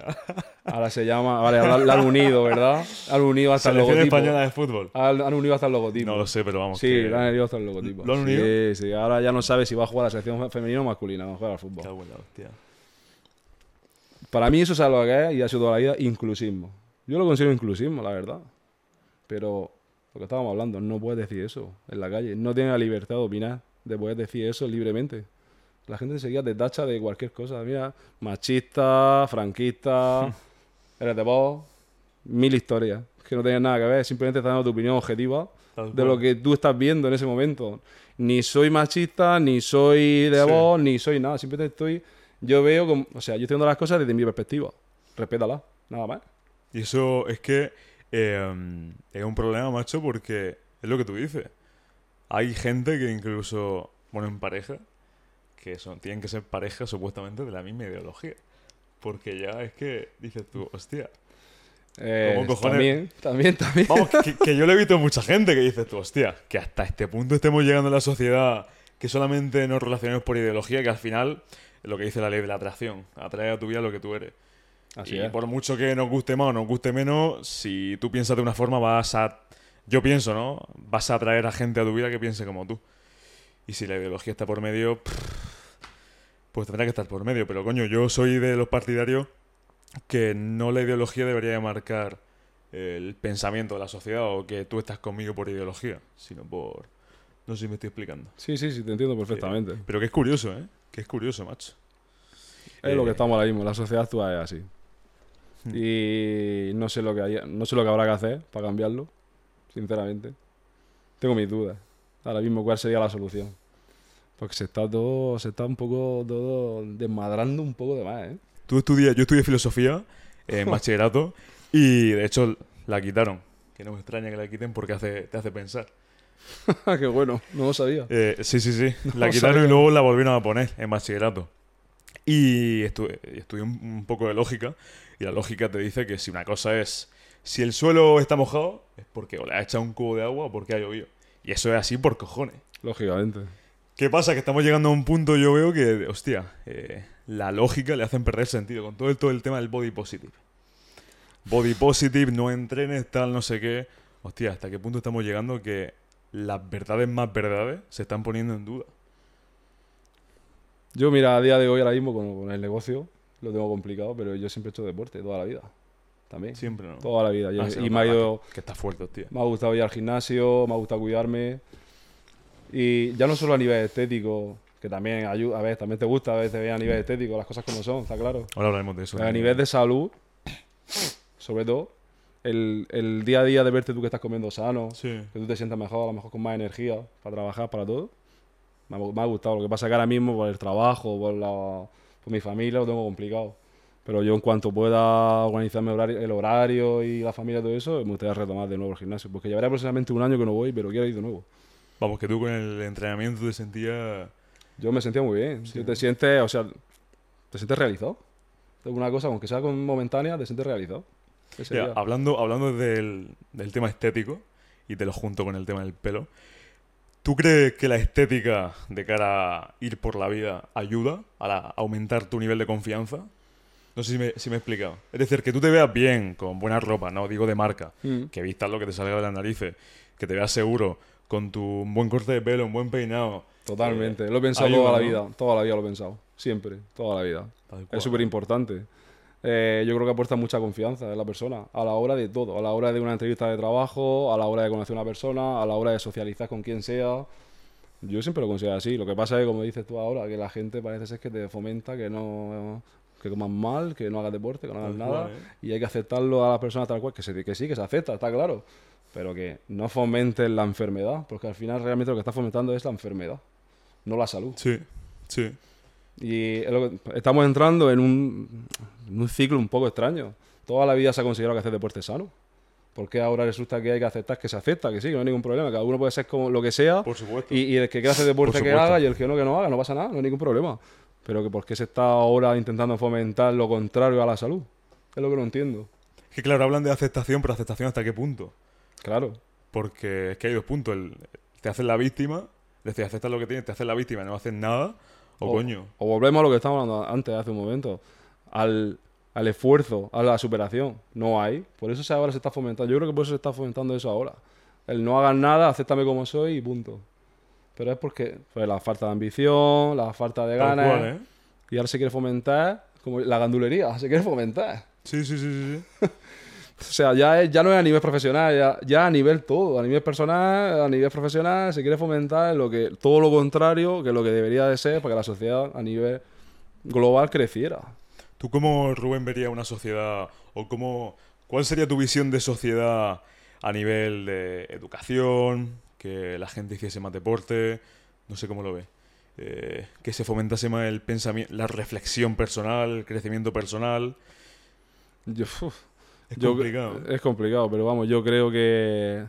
Ahora se llama. Vale, ahora la han unido, ¿verdad? Han unido hasta selección el logotipo. Española de fútbol. Han, han unido hasta el logotipo. No lo sé, pero vamos. Sí, que... la han unido hasta el logotipo. ¿Lo han unido? Sí, sí. Ahora ya no sabe si va a jugar la selección femenina o masculina, va a jugar al fútbol. Qué buena, hostia. Para mí eso es lo que es y ha sido toda la vida inclusismo. Yo lo considero inclusismo, la verdad. Pero lo que estábamos hablando, no puedes decir eso en la calle. No tienes la libertad de opinar, de poder decir eso libremente. La gente enseguida te tacha de cualquier cosa. Mira, machista, franquista, eres de vos, mil historias que no tienen nada que ver. Simplemente estás dando tu opinión objetiva de lo que tú estás viendo en ese momento. Ni soy machista, ni soy de vos, sí. ni soy nada. Simplemente estoy... Yo veo, como, o sea, yo estoy viendo las cosas desde mi perspectiva. Respétala, nada más. Y eso es que eh, es un problema, macho, porque es lo que tú dices. Hay gente que incluso, bueno, en pareja, que son, tienen que ser parejas supuestamente de la misma ideología. Porque ya es que dices tú, hostia. Eh, ¿Cómo cojones? También, también, también. Vamos, que, que yo le he visto a mucha gente que dices tú, hostia, que hasta este punto estemos llegando a la sociedad que solamente nos relacionemos por ideología, que al final... Lo que dice la ley de la atracción. Atrae a tu vida lo que tú eres. Así y es. Por mucho que nos guste más o nos guste menos, si tú piensas de una forma, vas a... Yo pienso, ¿no? Vas a atraer a gente a tu vida que piense como tú. Y si la ideología está por medio, pues tendrá que estar por medio. Pero, coño, yo soy de los partidarios que no la ideología debería de marcar el pensamiento de la sociedad o que tú estás conmigo por ideología, sino por... No sé si me estoy explicando. Sí, sí, sí, te entiendo perfectamente. Eh, pero que es curioso, ¿eh? Que es curioso, macho. Es eh, lo que estamos ahora mismo, la sociedad actual es así. Hmm. Y no sé lo que haya, no sé lo que habrá que hacer para cambiarlo, sinceramente. Tengo mis dudas. Ahora mismo, ¿cuál sería la solución? Porque se está todo, se está un poco todo desmadrando un poco de más, ¿eh? Tú estudias, yo estudié filosofía en bachillerato y de hecho la quitaron. Que no me extraña que la quiten porque hace, te hace pensar. Qué bueno, no lo sabía. Eh, sí, sí, sí. No la quitaron sabía. Y luego la volvieron a poner en bachillerato. Y estu estudié un, un poco de lógica. Y la lógica te dice que si una cosa es... Si el suelo está mojado, es porque o le ha echado un cubo de agua o porque ha llovido. Y eso es así por cojones. Lógicamente. ¿Qué pasa? Que estamos llegando a un punto, yo veo que... Hostia, eh, la lógica le hacen perder sentido con todo el, todo el tema del body positive. Body positive, no entrenes, tal, no sé qué. Hostia, ¿hasta qué punto estamos llegando que... las verdades más verdades se están poniendo en duda? Yo, mira, a día de hoy, ahora mismo, con, con el negocio, lo tengo complicado, pero yo siempre he hecho deporte, toda la vida. También. Siempre, ¿no? Toda la vida. Yo, ah, y me ha ido... Que está fuerte, tío. Me ha gustado ir al gimnasio, me ha gustado cuidarme. Y ya no solo a nivel estético, que también ayuda, a veces también te gusta, a veces a nivel estético, las cosas como son, está claro. Ahora hablaremos de eso. A nivel de salud, sobre todo, El, el día a día de verte tú que estás comiendo sano, sí, que tú te sientas mejor, a lo mejor con más energía para trabajar, para todo. Me ha, me ha gustado. Lo que pasa es que ahora mismo por el trabajo, por, la, por mi familia, lo tengo complicado. Pero yo en cuanto pueda organizarme horario, el horario y la familia y todo eso, me gustaría retomar de nuevo el gimnasio. Porque llevaré aproximadamente un año que no voy, pero quiero ir de nuevo. Vamos, que tú con el entrenamiento te sentías... Yo me sentía muy bien. Sí. Yo te sientes, o sea, te sientes realizado. Una cosa, aunque sea momentánea, te sientes realizado. Ya, hablando hablando del, del tema estético, y te lo junto con el tema del pelo, ¿tú crees que la estética de cara a ir por la vida ayuda a, la, a aumentar tu nivel de confianza? No sé si me, si me he explicado. Es decir, que tú te veas bien, con buena ropa, no digo de marca, mm. que vistas lo que te salga de las narices, que te veas seguro, con tu buen corte de pelo, un buen peinado. Totalmente, eh, lo he pensado ayuda, toda la vida, ¿no? Toda la vida lo he pensado, siempre, toda la vida. Es súper importante. Eh, yo creo que aporta mucha confianza en la persona a la hora de todo, a la hora de una entrevista de trabajo, a la hora de conocer a una persona, a la hora de socializar con quien sea. Yo siempre lo considero así. Lo que pasa es que, como dices tú ahora, que la gente parece ser que te fomenta que no que comas mal, que no hagas deporte, que no hagas nada, eh. y hay que aceptarlo a las personas tal cual, que, se, que sí, que se acepta, está claro, pero que no fomentes la enfermedad, porque al final realmente lo que estás fomentando es la enfermedad, no la salud. Sí, sí. Y estamos entrando en un, en un ciclo un poco extraño. Toda la vida se ha considerado que hacer deporte es sano. ¿Por qué ahora resulta que hay que aceptar que se acepta? Que sí, que no hay ningún problema. Cada uno puede ser como lo que sea. Por supuesto. Y, y el que quiera hacer deporte que haga y el que no, que no haga. No pasa nada, no hay ningún problema. Pero que ¿por qué se está ahora intentando fomentar lo contrario a la salud? Es lo que no entiendo. Es que claro, hablan de aceptación, pero ¿aceptación hasta qué punto? Claro. Porque es que hay dos puntos. El, te hacen la víctima, es decir, aceptas lo que tienes, te hacen la víctima y no haces nada. O, o, coño. o volvemos a lo que estábamos hablando antes, hace un momento, al, al esfuerzo, a la superación. No hay. Por eso se, ahora se está fomentando. Yo creo que por eso se está fomentando eso ahora. El no hagas nada, acéptame como soy y punto. Pero es porque pues, la falta de ambición, la falta de ganas. Tal cual, ¿eh? Y ahora se quiere fomentar, como la gandulería, se quiere fomentar. Sí, sí, sí, sí. O sea, ya, es, ya no es a nivel profesional, ya, ya a nivel todo, a nivel personal, a nivel profesional, se quiere fomentar lo que, todo lo contrario que lo que debería de ser para que la sociedad a nivel global creciera. ¿Tú cómo, Rubén, verías una sociedad, o cómo, cuál sería tu visión de sociedad a nivel de educación, que la gente hiciese más deporte, no sé cómo lo ves, eh, que se fomentase más el pensamiento, la reflexión personal, el crecimiento personal? Yo... Uf. Es complicado. Yo, es complicado, pero vamos, yo creo que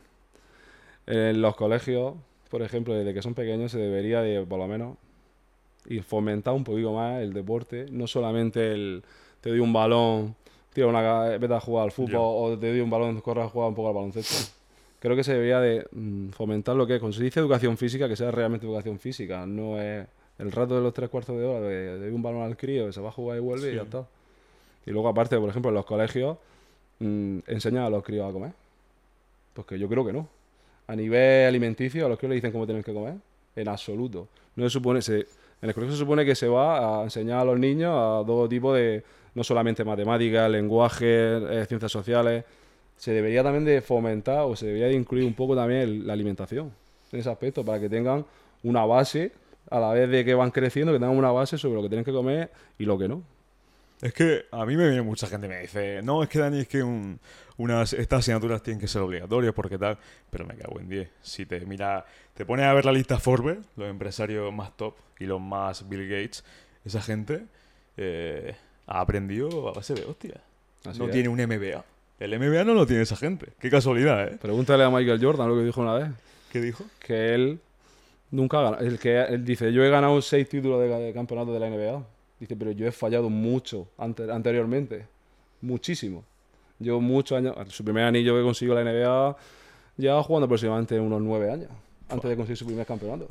en los colegios, por ejemplo, desde que son pequeños se debería de, por lo menos, y fomentar un poquito más el deporte. No solamente el te doy un balón, tira una, vete a jugar al fútbol, yeah. o te doy un balón, corre a jugar un poco al baloncesto. Creo que se debería de mm, fomentar lo que es, cuando se dice educación física, que sea realmente educación física. No es el rato de los tres cuartos de hora, de, de un balón al crío, que se va a jugar y vuelve sí. y ya está. Y luego aparte, por ejemplo, en los colegios, enseñar a los críos a comer, porque yo creo que no, a nivel alimenticio a los críos le dicen cómo tienen que comer en absoluto. No se supone, se, en el colegio se supone que se va a enseñar a los niños a todo tipo de, no solamente matemáticas, lenguaje, eh, ciencias sociales. Se debería también de fomentar o se debería de incluir un poco también el, la alimentación, en ese aspecto, para que tengan una base, a la vez de que van creciendo, que tengan una base sobre lo que tienen que comer y lo que no. Es que a mí me viene mucha gente y me dice, no, es que Dani, es que un, unas, estas asignaturas tienen que ser obligatorias porque tal, pero me cago en diez. Si te mira, te pones a ver la lista Forbes, los empresarios más top y los más Bill Gates, esa gente eh, ha aprendido a base de hostias. Así no es. Tiene un M B A. El M B A no lo tiene esa gente. Qué casualidad, ¿eh? Pregúntale a Michael Jordan lo que dijo una vez. ¿Qué dijo? Que él nunca ha ganado. El que, él dice, yo he ganado seis títulos de, de campeonato de la N B A. Dice, pero yo he fallado mucho ante, anteriormente. Muchísimo. Yo muchos años... Su primer anillo que consiguió la N B A ya jugando aproximadamente unos nueve años. Antes Fua. de conseguir su primer campeonato.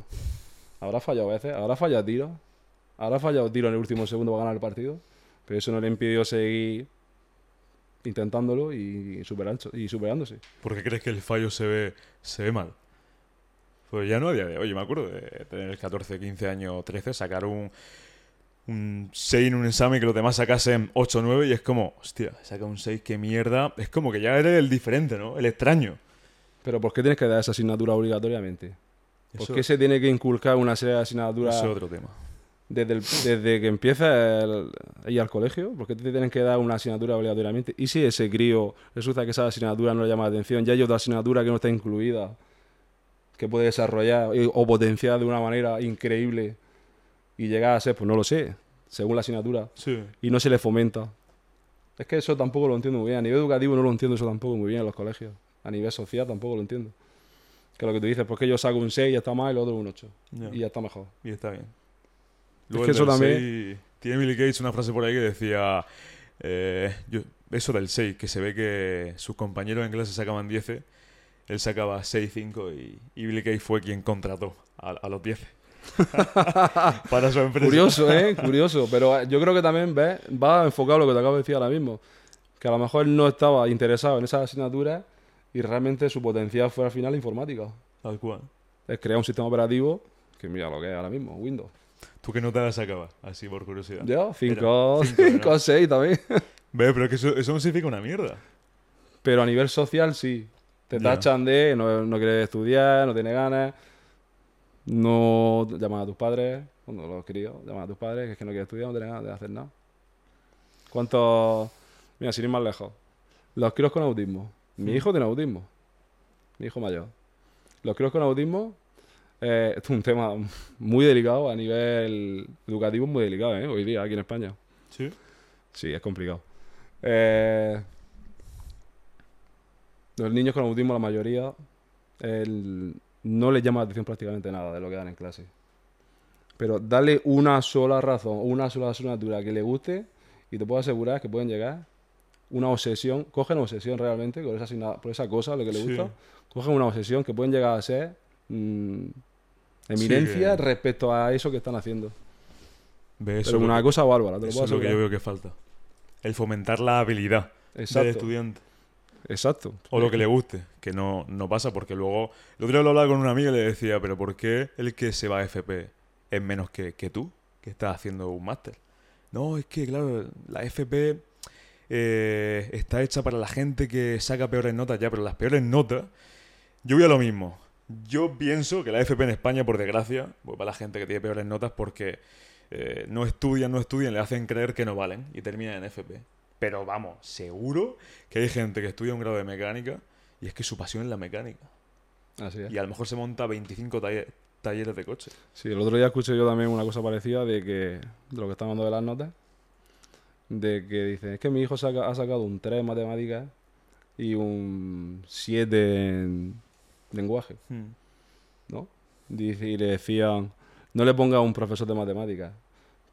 Habrá fallado veces. Habrá fallado tiros. Habrá fallado tiros en el último segundo para ganar el partido. Pero eso no le impidió seguir intentándolo y, y superándose. ¿Por qué crees que el fallo se ve, se ve mal? Pues ya no a día de hoy. Yo me acuerdo de tener catorce, quince años, trece, sacar un... un seis en un examen que los demás sacasen ocho o nueve y es como, hostia, saca un seis, qué mierda. Es como que ya eres el diferente, ¿no? El extraño. Pero ¿por qué tienes que dar esa asignatura obligatoriamente? ¿Por Eso... qué se tiene que inculcar una serie de asignaturas? Eso es otro tema. Desde, el, desde que empiezas a ir al colegio, ¿por qué te tienen que dar una asignatura obligatoriamente? Y si ese crío resulta que esa asignatura no le llama la atención, ya hay otra asignatura que no está incluida, que puede desarrollar o potenciar de una manera increíble y llegar a ser, pues no lo sé, según la asignatura, sí. Y no se le fomenta. Es que eso tampoco lo entiendo muy bien. A nivel educativo no lo entiendo eso tampoco muy bien en los colegios. A nivel social tampoco lo entiendo. Que lo que tú dices, pues que yo saco un seis y está mal, y el otro un ocho. Yeah. Y ya está mejor. Y está bien. Luego es que eso también... seis, tiene Bill Gates una frase por ahí que decía... Eh, yo, eso del seis, que se ve que sus compañeros en clase sacaban diez, él sacaba seis, cinco y, y Bill Gates fue quien contrató a, a los diez. Para su empresa. Curioso, ¿eh? Curioso. Pero yo creo que también, ¿ves? Va enfocado a lo que te acabo de decir ahora mismo. Que a lo mejor él no estaba interesado en esas asignaturas y realmente su potencial fue al final informática. Tal cual. Es crear un sistema operativo que mira lo que es ahora mismo, Windows. ¿Tú qué nota la sacabas? Así por curiosidad. Yo, cinco, cinco, seis también. Ve, pero es que eso, eso no significa una mierda. Pero a nivel social sí. Te yeah. tachan de no, no quieres estudiar, no tienes ganas. No llamas a tus padres, cuando los críos, llamas a tus padres, que es que no quieres estudiar, no tienes ganas de hacer nada. ¿Cuántos? Mira, sin ir más lejos. Los críos con autismo. Mi hijo tiene autismo. Mi hijo mayor. Los críos con autismo eh, es un tema muy delicado a nivel educativo, muy delicado, ¿eh? Hoy día, aquí en España. Sí. Sí, es complicado. Eh, los niños con autismo, la mayoría, el... no les llama la atención prácticamente nada de lo que dan en clase. Pero dale una sola razón, una sola asignatura que le guste y te puedo asegurar que pueden llegar una obsesión, cogen una obsesión realmente por esa, por esa cosa, lo que les gusta, sí. Cogen una obsesión que pueden llegar a ser mmm, eminencia sí, que... respecto a eso que están haciendo. Ve, eso Pero una que... cosa bárbara, te lo puedo asegurar. Eso es lo que yo veo que falta. El fomentar la habilidad Exacto. del estudiante. Exacto. O lo que le guste, que no, no pasa porque luego... El otro día lo hablaba con una amiga y le decía, pero ¿por qué el que se va a F P es menos que, que tú, que estás haciendo un máster? No, es que, claro, la F P eh, está hecha para la gente que saca peores notas ya, pero las peores notas... Yo voy a lo mismo. Yo pienso que la F P en España, por desgracia, pues para la gente que tiene peores notas porque eh, no estudian, no estudian, le hacen creer que no valen y terminan en F P. Pero vamos, seguro que hay gente que estudia un grado de mecánica y es que su pasión es la mecánica. Así es. Y a lo mejor se monta veinticinco talle- talleres de coche. Sí, el otro día escuché yo también una cosa parecida de que, de lo que están hablando de las notas, de que dicen, es que mi hijo saca, ha sacado un tres en matemáticas y un siete en lenguaje. Hmm. ¿No? Dice, y le decían, no le ponga un profesor de matemáticas,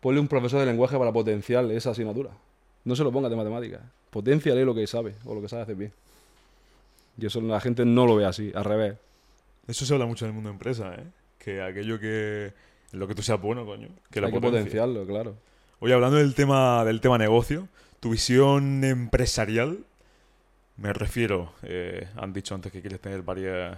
ponle un profesor de lenguaje para potenciar esa asignatura. No se lo pongas de matemáticas. Potenciale lo que sabe o lo que sabe hacer bien. Y eso la gente no lo ve así, al revés. Eso se habla mucho en el mundo de empresa, ¿eh? Que aquello que... En lo que tú seas bueno, coño. Que Hay que potenciarlo, claro. Oye, hablando del tema, del tema negocio, tu visión empresarial, me refiero... Eh, han dicho antes que quieres tener varias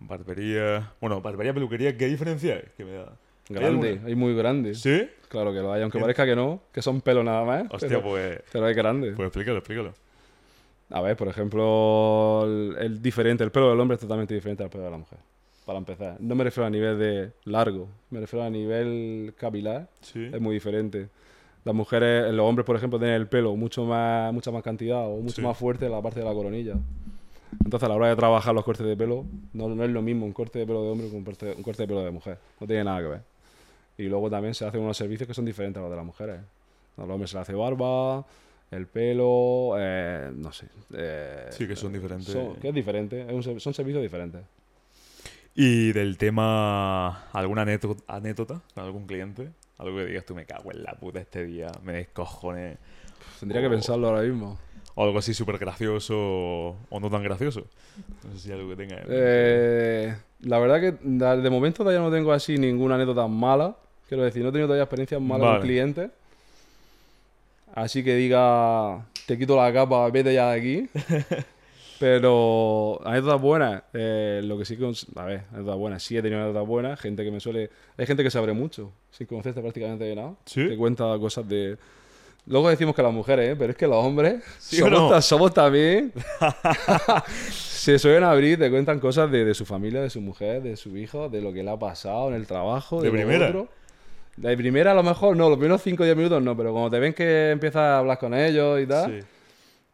barberías... Bueno, barbería, peluquería, ¿qué diferencia es? Que me da... Grande, hay muy grande. ¿Sí? Claro que lo hay, aunque ¿Qué? parezca que no, que son pelos nada más. Hostia, pero, pues... Pero hay grande. Pues explícalo, explícalo. A ver, por ejemplo, el, el diferente, el pelo del hombre es totalmente diferente al pelo de la mujer. para empezar. No me refiero a nivel de largo, me refiero a nivel capilar. ¿Sí? Es muy diferente. Las mujeres, los hombres, por ejemplo, tienen el pelo mucho más, mucha más cantidad o mucho sí. más fuerte en la parte de la coronilla. Entonces, a la hora de trabajar los cortes de pelo, no, no es lo mismo un corte de pelo de hombre que un corte, un corte de pelo de mujer. No tiene nada que ver. Y luego también se hacen unos servicios que son diferentes a los de las mujeres. A los hombres se les hace barba, el pelo, eh, no sé. Eh, sí, que son diferentes. Son, que es diferente, es un, son servicios diferentes. ¿Y del tema alguna anécdota con algún cliente? Algo que digas tú, me cago en la puta este día, me descojones. Tendría o, que pensarlo ahora mismo. O algo así súper gracioso o no tan gracioso. No sé si algo que tenga. En eh, la verdad que de momento todavía no tengo así ninguna anécdota mala. Quiero decir, no he tenido todavía experiencias malas vale. con clientes. Así que diga, te quito la capa, vete ya de aquí. Pero anécdotas buenas, eh, lo que sí que... A ver, anécdotas buenas. Sí he tenido anécdotas buenas. Gente que me suele... Hay gente que se abre mucho, sin conocerte prácticamente de nada. ¿Sí? Te cuenta cosas de... Luego decimos que las mujeres, ¿eh? Pero es que los hombres ¿sí somos, no? ta, somos también... se suelen abrir, te cuentan cosas de, de su familia, de su mujer, de su hijo, de lo que le ha pasado en el trabajo. De, de primera. Otro. De primera a lo mejor no, los primeros cinco o diez minutos no, pero cuando te ven que empiezas a hablar con ellos y tal... Sí.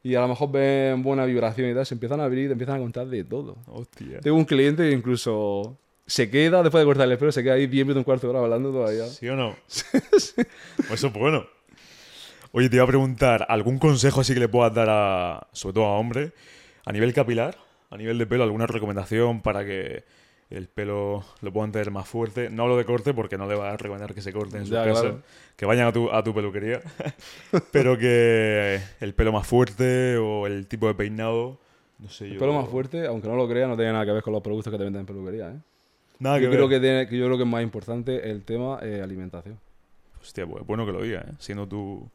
Y a lo mejor ven buena vibración y tal, se empiezan a abrir y te empiezan a contar de todo. Hostia. Tengo un cliente que incluso se queda, después de cortarle el pelo, se queda ahí diez minutos, un cuarto de hora hablando todavía. ¿Sí o no? Sí, sí. Pues eso es bueno. Oye, te iba a preguntar, ¿algún consejo así que le puedas dar, a, sobre todo a hombres, a nivel capilar, a nivel de pelo, alguna recomendación para que el pelo lo puedan tener más fuerte? No hablo de corte porque no le vas a recomendar que se corten en su ya, casa, claro. Que vayan a tu, a tu peluquería, pero que el pelo más fuerte o el tipo de peinado, no sé el yo. El pelo más fuerte, aunque no lo crea, no tiene nada que ver con los productos que te venden en peluquería, ¿eh? Nada yo que creo ver. Que tiene, yo creo que es más importante el tema eh, alimentación. Hostia, pues bueno que lo digas, ¿eh? Siendo tú...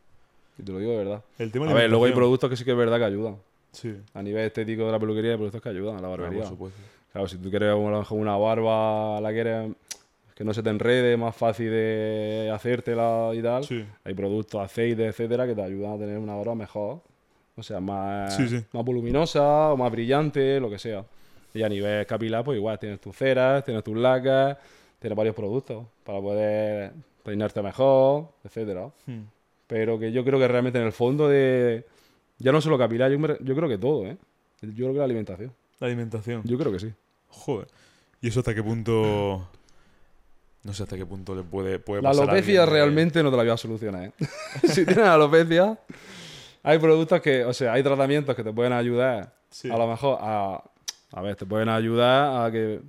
Te lo digo de verdad. El tema a ver, luego hay productos que sí que es verdad que ayudan. Sí. A nivel estético de la peluquería hay productos que ayudan a la barbería. Claro, por supuesto. Claro, si tú quieres a lo mejor una barba, la quieres que no se te enrede, más fácil de hacértela y tal, sí. Hay productos, aceites, etcétera, que te ayudan a tener una barba mejor. O sea, más, sí, sí. más voluminosa o más brillante, lo que sea. Y a nivel capilar, pues igual, tienes tus ceras, tienes tus lacas, tienes varios productos para poder peinarte mejor, etcétera. Hmm. Pero que yo creo que realmente en el fondo de... Ya no solo capilar, yo, me, yo creo que todo, ¿eh? Yo creo que la alimentación. La alimentación. Yo creo que sí. Joder. ¿Y eso hasta qué punto? No sé hasta qué punto le puede, puede la pasar. La alopecia realmente que... no te la voy a solucionar, ¿eh? Si tienes alopecia, hay productos que, o sea, hay tratamientos que te pueden ayudar. Sí. A lo mejor a. A ver, te pueden ayudar a que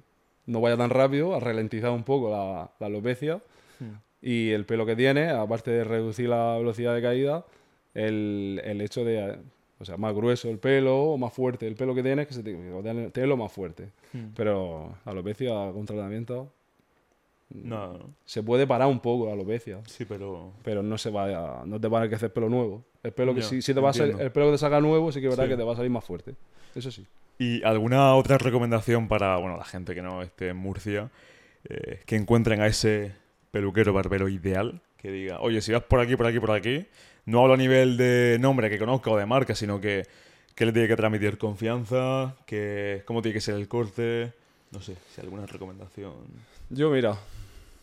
no vaya tan rápido, a ralentizar un poco la, la alopecia. Sí. Y el pelo que tiene, aparte de reducir la velocidad de caída, el, el hecho de. O sea, más grueso el pelo o más fuerte el pelo que tienes, que se te, que te lo más fuerte. Mm. Pero alopecia con tratamiento no, no, no. Se puede parar un poco la alopecia. Sí, pero... Pero no, se va a, no te va a enriquecer pelo nuevo. El pelo que, no, si, si te va a salir, el pelo que te saca nuevo sí que es verdad sí. que te va a salir más fuerte. Eso sí. ¿Y alguna otra recomendación para bueno la gente que no esté en Murcia, eh, que encuentren a ese peluquero barbero ideal? Que diga, oye, si vas por aquí, por aquí, por aquí... No hablo a nivel de nombre que conozca o de marca, sino que, que le tiene que transmitir confianza, que cómo tiene que ser el corte, no sé, si alguna recomendación. Yo, mira,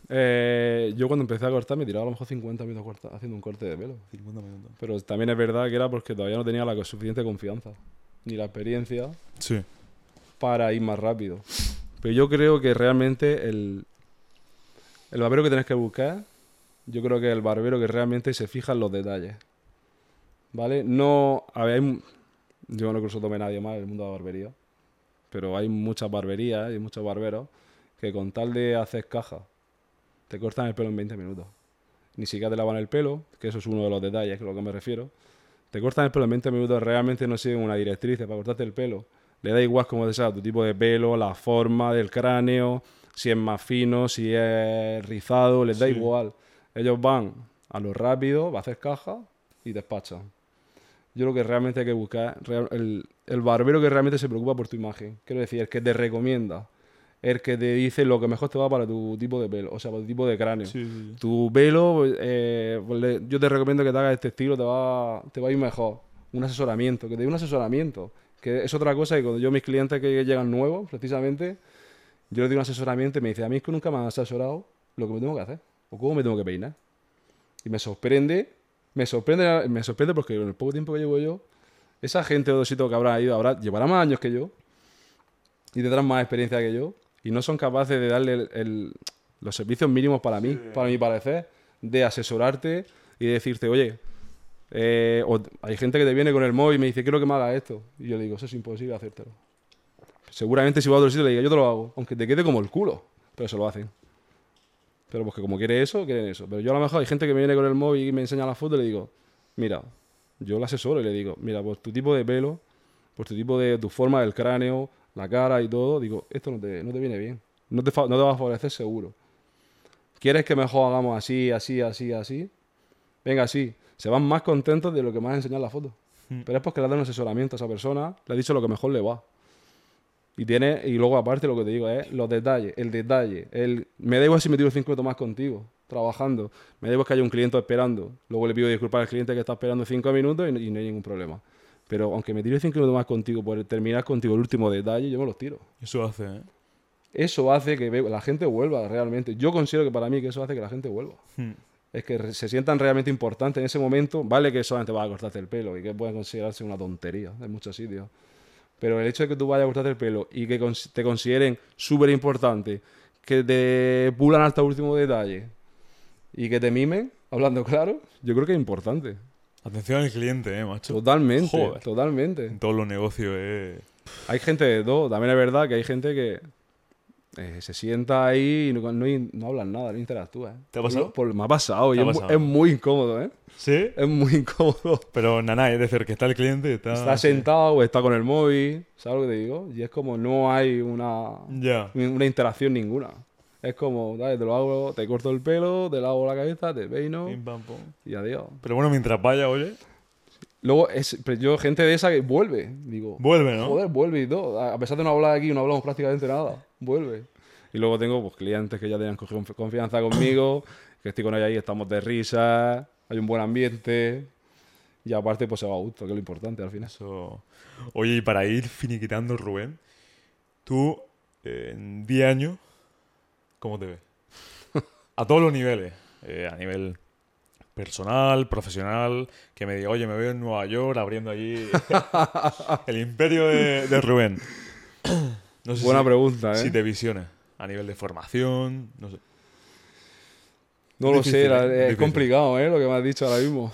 eh, yo cuando empecé a cortar me tiraba a lo mejor cincuenta minutos corta, haciendo un corte de pelo. cincuenta minutos. Pero también es verdad que era porque todavía no tenía la suficiente confianza, ni la experiencia sí. para ir más rápido. Pero yo creo que realmente el, el barbero que tenés que buscar... Yo creo que el barbero que realmente se fija en los detalles, ¿vale? No, a ver, hay, yo no creo que se tome nadie mal en el mundo de la barbería, pero hay muchas barberías y muchos barberos que con tal de hacer caja te cortan el pelo en veinte minutos. Ni siquiera te lavan el pelo, que eso es uno de los detalles, que es a lo que me refiero. Te cortan el pelo en veinte minutos, realmente no siguen una directriz para cortarte el pelo. Le da igual cómo te sea tu tipo de pelo, la forma del cráneo, si es más fino, si es rizado, les da sí. igual. Ellos van a lo rápido, va a hacer caja y despachan. Yo creo que realmente hay que buscar el, el barbero que realmente se preocupa por tu imagen. Quiero decir, el que te recomienda, el que te dice lo que mejor te va para tu tipo de pelo, o sea, para tu tipo de cráneo. Sí, sí. Tu pelo, eh, pues le, yo te recomiendo que te hagas este estilo, te va, te va a ir mejor. Un asesoramiento, que te dé un asesoramiento. Que es otra cosa que cuando yo mis clientes que llegan nuevos, precisamente... Yo le digo un asesoramiento y me dice, a mí es que nunca me han asesorado lo que me tengo que hacer o cómo me tengo que peinar. Y me sorprende, me sorprende, me sorprende porque en el poco tiempo que llevo yo, esa gente o dosito que habrá ido, habrá, llevará más años que yo y tendrán más experiencia que yo y no son capaces de darle el, el, los servicios mínimos para mí, sí, para mi parecer, de asesorarte y de decirte, oye, eh, o, hay gente que te viene con el móvil y me dice, quiero que me haga esto. Y yo le digo, eso es imposible hacértelo. Seguramente si va a otro sitio le diga, yo te lo hago, aunque te quede como el culo, pero se lo hacen. Pero pues que como quiere eso, quieren eso. Pero yo a lo mejor hay gente que me viene con el móvil y me enseña la foto y le digo, mira, yo la asesoro y le digo, mira, por tu tipo de pelo, por tu tipo de, tu forma del cráneo, la cara y todo, digo, esto no te, no te viene bien, no te, no te va a favorecer seguro. ¿Quieres que mejor hagamos así, así, así, así? Venga, así. Se van más contentos de lo que me has enseñado la foto. Mm. Pero es porque le has dado un asesoramiento a esa persona, le has dicho lo que mejor le va. Y tiene, y luego aparte lo que te digo es los detalles, el detalle, el me da igual si me tiro cinco minutos más contigo, trabajando, me da igual que haya un cliente esperando, luego le pido disculpas al cliente que está esperando cinco minutos y no, y no hay ningún problema. Pero aunque me tire cinco minutos más contigo por terminar contigo el último detalle, yo me los tiro. Eso hace, ¿eh? Eso hace que la gente vuelva realmente. Yo considero que para mí que eso hace que la gente vuelva. Hmm. Es que se sientan realmente importantes en ese momento. Vale que solamente vas a cortarte el pelo y que puede considerarse una tontería en muchos sitios. Pero el hecho de que tú vayas a cortarte el pelo y que te consideren súper importante, que te pulan hasta el último detalle y que te mimen, hablando claro, yo creo que es importante. Atención al cliente, ¿eh, macho? Totalmente, Joder. totalmente. En todos los negocios, eh. Hay gente de todo. También es verdad que hay gente que eh, se sienta ahí y no, no, no hablan nada, no interactúa. ¿eh? ¿Te ha pasado? Por, me ha pasado. Y ha es, pasado. Es muy incómodo, ¿eh? ¿Sí? Es muy incómodo. Pero nada, na, es decir, que está el cliente, está... Está sentado o está con el móvil, ¿sabes lo que te digo? Y es como no hay una, yeah. una interacción ninguna. Es como, dale, te lo hago, te corto el pelo, te lavo la cabeza, te peino Pim, pam, pum. Y adiós. Pero bueno, mientras vaya, oye... Luego, es, yo, gente de esa que vuelve, digo... Vuelve, ¿no? Joder, vuelve y todo. A pesar de no hablar aquí, no hablamos prácticamente nada. Vuelve. Y luego tengo pues, clientes que ya tenían cogido confianza conmigo, que estoy con ellos ahí, estamos de risa, hay un buen ambiente... Y aparte, pues se va a gusto, que es lo importante al final. Eso... Oye, y para ir finiquitando, Rubén, tú, eh, en diez años, ¿cómo te ves? A todos los niveles. Eh, a nivel... personal, profesional, que me diga, oye, me veo en Nueva York abriendo allí el imperio de, de Rubén. No sé Buena si, pregunta, ¿eh? Si te visiones a nivel de formación, no sé. No difícil, lo sé, es difícil. Complicado, ¿eh? Lo que me has dicho ahora mismo.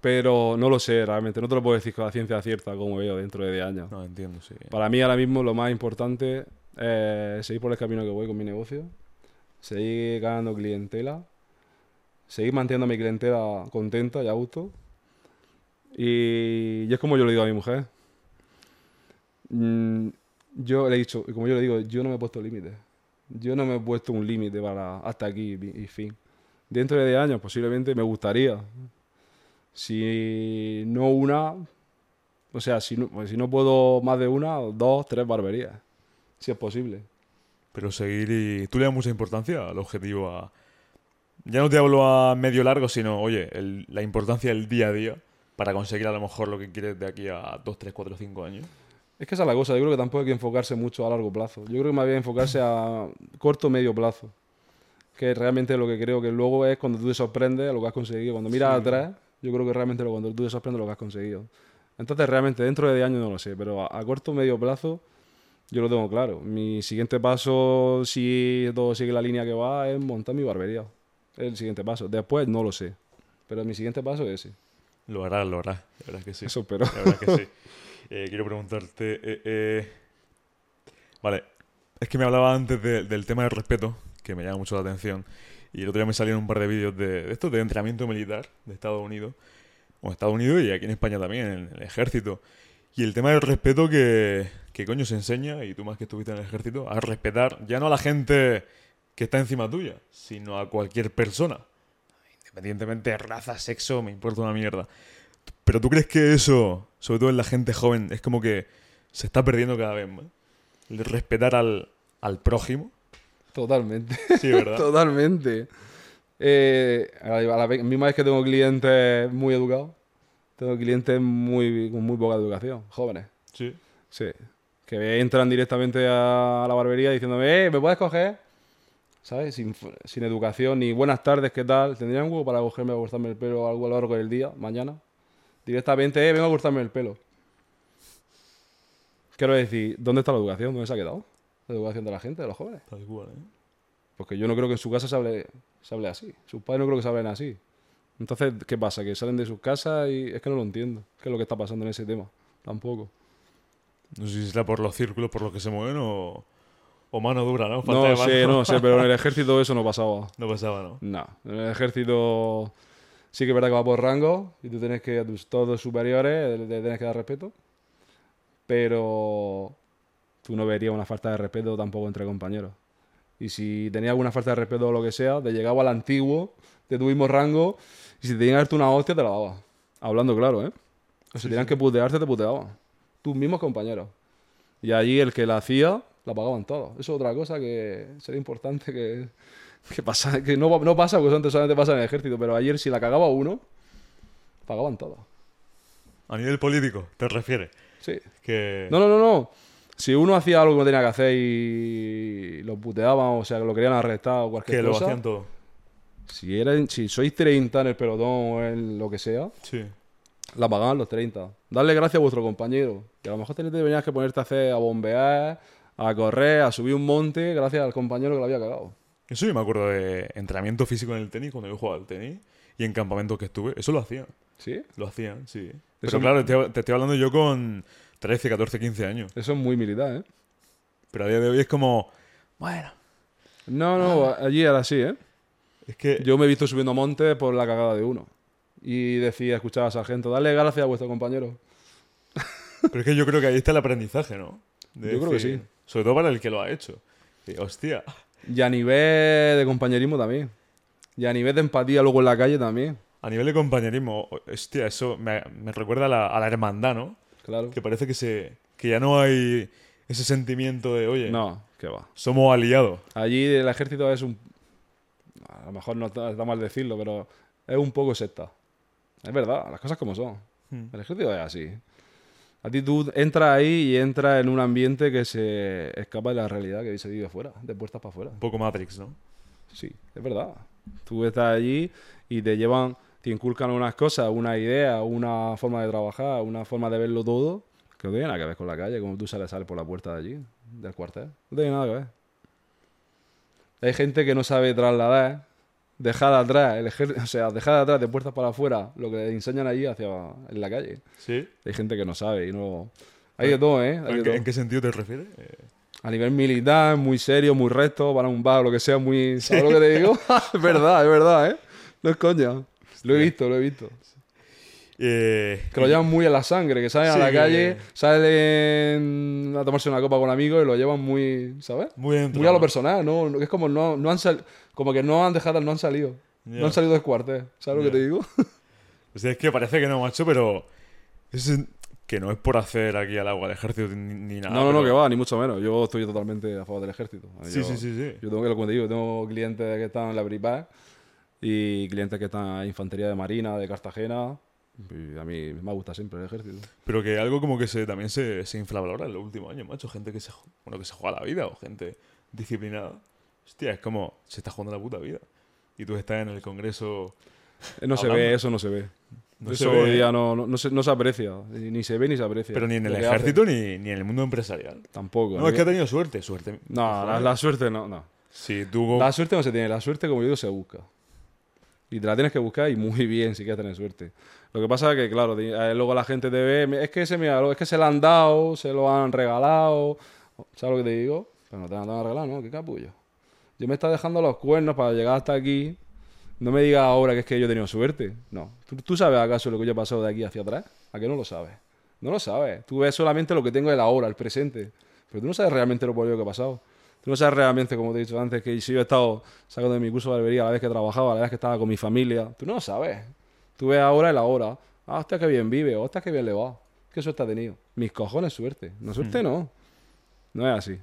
Pero no lo sé, realmente. No te lo puedo decir con la ciencia cierta como veo dentro de diez años. No, entiendo, sí. Para mí ahora mismo lo más importante es seguir por el camino que voy con mi negocio, seguir ganando clientela, seguir manteniendo a mi clientela contenta y a gusto. Y, y es como yo le digo a mi mujer. Mm, yo le he dicho, como yo le digo, yo no me he puesto límites. Yo no me he puesto un límite para hasta aquí y, y fin. Dentro de diez años posiblemente me gustaría. Si no una, o sea, si no, si no puedo más de una, dos, tres barberías. Si es posible. Pero seguir y... ¿Tú le das mucha importancia al objetivo a...? Ya no te hablo a medio largo, sino, oye, el, la importancia del día a día para conseguir a lo mejor lo que quieres de aquí a dos, tres, cuatro, cinco años. Es que esa es la cosa. Yo creo que tampoco hay que enfocarse mucho a largo plazo. Yo creo que más bien enfocarse a corto medio plazo, que realmente lo que creo que luego es cuando tú te sorprendes a lo que has conseguido. Cuando miras sí. atrás, yo creo que realmente cuando tú te sorprendes a lo que has conseguido. Entonces, realmente, dentro de diez años no lo sé, pero a, a corto medio plazo yo lo tengo claro. Mi siguiente paso, si todo sigue la línea que va, es montar mi barbería. El siguiente paso. Después no lo sé. Pero mi siguiente paso es ese. Lo harás, lo harás. La verdad es que sí. Eso espero. La verdad es que sí. Eh, quiero preguntarte... Eh, eh... Vale. Es que me hablaba antes de, del tema del respeto, que me llama mucho la atención. Y el otro día me salieron un par de vídeos de, de esto, de entrenamiento militar de Estados Unidos. O Estados Unidos y aquí en España también, en el ejército. Y el tema del respeto que, que coño se enseña, y tú más que estuviste en el ejército, a respetar ya no a la gente... que está encima tuya, sino a cualquier persona. Independientemente de raza, sexo, me importa una mierda. Pero ¿tú crees que eso, sobre todo en la gente joven, es como que se está perdiendo cada vez más? El respetar al, al prójimo. Totalmente. Sí, ¿verdad? Totalmente. Eh, a la misma vez que tengo clientes muy educados, tengo clientes muy, con muy poca educación, jóvenes. Sí. Sí. que entran directamente a la barbería diciéndome, eh, ¿me puedes coger? ¿Sabes? Sin, sin educación, ni buenas tardes, ¿qué tal? ¿Tendrían algo para cogerme o cortarme el pelo algo a lo largo del día, mañana? Directamente, eh, vengo a cortarme el pelo. Quiero decir, ¿dónde está la educación? ¿Dónde se ha quedado la educación de la gente, de los jóvenes? Tal cual, ¿eh? Porque yo no creo que en su casa se hable, se hable así. Sus padres no creo que se hablen así. Entonces, ¿qué pasa? Que salen de sus casas y es que no lo entiendo. ¿Qué es lo que está pasando en ese tema? Tampoco. No sé si será por los círculos por los que se mueven o, o mano dura, ¿no? Falta no sé, no sé, pero en el ejército eso no pasaba. No pasaba, ¿no? No. En el ejército sí que es verdad que va por rango y tú tienes que, a tus todos superiores, le tienes que dar respeto. Pero tú no verías una falta de respeto tampoco entre compañeros. Y si tenías alguna falta de respeto o lo que sea, te llegaba al antiguo, te tuvimos rango y si te tenías que una hostia, te la dabas. Hablando claro, ¿eh? O si sí, tenían sí. que putearte, te puteaban. Tus mismos compañeros. Y allí el que la hacía, la pagaban todos. Eso es otra cosa que sería importante que, que pasa, que no, no pasa, porque antes solamente pasa en el ejército, pero ayer si la cagaba uno, pagaban todos. A nivel político, ¿te refieres? Sí. Que... No, no, no, no. Si uno hacía algo que no tenía que hacer y lo puteaban, o sea, que lo querían arrestar o cualquier que cosa... Que lo hacían todo. Si, eran, si sois treinta en el pelotón o en lo que sea... Sí. La pagaban los treinta. Darle gracias a vuestro compañero. Que a lo mejor tenías que ponerte a hacer, a bombear, a correr, a subir un monte, gracias al compañero que lo había cagado. Eso yo me acuerdo de entrenamiento físico en el tenis, cuando yo jugaba al tenis, y en campamentos que estuve. Eso lo hacían. ¿Sí? Lo hacían, sí. Pero eso, claro, te, te estoy hablando yo con trece, catorce, quince años. Eso es muy militar, ¿eh? Pero a día de hoy es como... Bueno. No, no, ah. allí era así, ¿eh? Es que... Yo me he visto subiendo montes por la cagada de uno. Y decía, escuchaba al sargento, dale gracias a vuestro compañero. Pero es que yo creo que ahí está el aprendizaje, ¿no? De yo decir, creo que sí. Sobre todo para el que lo ha hecho. Que, hostia. Y a nivel de compañerismo también. Y a nivel de empatía luego en la calle también. A nivel de compañerismo, hostia, eso me, me recuerda a la, a la hermandad, ¿no? Claro. Que parece que se que ya no hay ese sentimiento de, oye... No, que va. Somos aliados. Allí el ejército es un... A lo mejor no está, está mal decirlo, pero es un poco secta. Es verdad, las cosas como son. Hmm. El ejército es así. A ti tú entras ahí y entras en un ambiente que se escapa de la realidad que se vive fuera, de puertas para afuera. Un poco Matrix, ¿no? Sí, es verdad. Tú estás allí y te llevan, te inculcan unas cosas, una idea, una forma de trabajar, una forma de verlo todo, que no tiene nada que ver con la calle, como tú sales, sales por la puerta de allí, del cuartel. No tiene nada que ver. Hay gente que no sabe trasladar, dejar atrás, el ejer- o sea, dejar atrás de puertas para afuera lo que les enseñan allí hacia en la calle. Sí. Hay gente que no sabe y no... Hay de todo, ¿eh? Hay ¿En, de todo. ¿En qué sentido te refieres? Eh... A nivel militar, muy serio, muy recto, van a un bar o lo que sea, muy... ¿Sabes sí. lo que te digo? Es verdad, es verdad, ¿eh? No es coña. Lo he visto, lo he visto. Eh... Que lo llevan muy a la sangre, que salen sí, a la calle, salen a tomarse una copa con amigos y lo llevan muy, ¿sabes? Muy, muy a lo personal, ¿no? Es como no, no han salido... Como que no han dejado, no han salido. Yeah. No han salido del cuartel. ¿Sabes yeah. lo que te digo? O sea, es que parece que no, macho, pero... Es que no es por hacer aquí al agua al ejército ni, ni nada. No, no, no, pero... que va, ni mucho menos. Yo estoy totalmente a favor del ejército. Sí, yo, sí, sí, sí. Yo tengo que lo cuento yo. Tengo clientes que están en la Bripaz y clientes que están en Infantería de Marina, de Cartagena. Y a mí me gusta siempre el ejército. Pero que algo como que se también se, se infravalora en los últimos años, macho. Gente que se, bueno, que se juega la vida o gente disciplinada. Hostia, es como, se está jugando la puta vida. Y tú estás en el Congreso... No hablando. Se ve, eso no se ve. No eso se ve. Hoy día no, no, no, se, no se aprecia. Ni se ve ni se aprecia. Pero ni en el ejército ni, ni en el mundo empresarial. Tampoco. No, es que ha tenido suerte. Suerte. No, la, la suerte no. no. Si tú... La suerte no se tiene. La suerte, como yo digo, se busca. Y te la tienes que buscar y muy bien si quieres tener suerte. Lo que pasa es que, claro, luego la gente te ve... Es que se, mira, es que se la han dado, se lo han regalado... ¿Sabes lo que te digo? Pero no te lo han regalado, ¿no? Qué capullo. Yo me está dejando los cuernos para llegar hasta aquí. No me digas ahora que es que yo he tenido suerte. No. ¿Tú, ¿Tú sabes acaso lo que yo he pasado de aquí hacia atrás? ¿A qué no lo sabes? No lo sabes. Tú ves solamente lo que tengo de la hora, el presente. Pero tú no sabes realmente lo polio que ha pasado. Tú no sabes realmente, como te he dicho antes, que si yo he estado sacando de mi curso de barbería, la vez que trabajaba, la vez que estaba con mi familia. Tú no lo sabes. Tú ves ahora y la hora. Ah, hostia, qué bien vive. Hostia, qué bien le va. ¿Qué suerte ha tenido? Mis cojones, suerte. No, suerte no. No es así.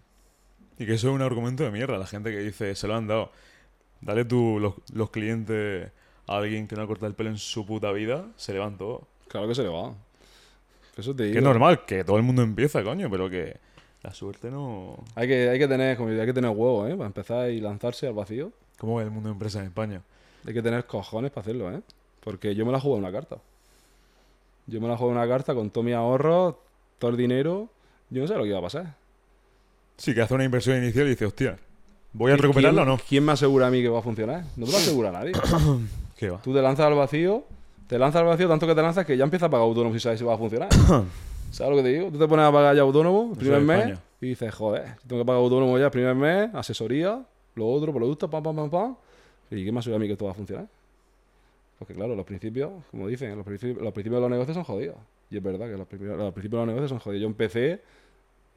Y que eso es un argumento de mierda, la gente que dice, se lo han dado. Dale tú los, los clientes a alguien que no ha cortado el pelo en su puta vida, se le van todos. Claro que se le va. Eso te digo. Que es normal, que todo el mundo empieza, coño, pero que La suerte no... Hay que, hay que tener, como, hay que tener huevos, ¿eh? Para empezar y lanzarse al vacío. ¿Cómo es el mundo de empresas en España? Hay que tener cojones para hacerlo, ¿eh? Porque yo me la jugué una carta. Yo me la jugué una carta con todo mi ahorro, todo el dinero. Yo no sé lo que iba a pasar. Sí, que hace una inversión inicial y dice, hostia, ¿voy a recuperarla o no? ¿Quién me asegura a mí que va a funcionar? No me lo asegura nadie. ¿Qué va? Tú te lanzas al vacío, te lanzas al vacío tanto que te lanzas que ya empiezas a pagar autónomo si sabes si va a funcionar. ¿Sabes lo que te digo? Tú te pones a pagar ya autónomo el primer mes y dices, joder, tengo que pagar autónomo ya el primer mes, asesoría, lo otro, productos, pam, pam, pam, pam. ¿Y quién me asegura a mí que esto va a funcionar? Porque claro, los principios, como dicen, los principios, los principios de los negocios son jodidos. Y es verdad que los principios, los principios de los negocios son jodidos. Yo empecé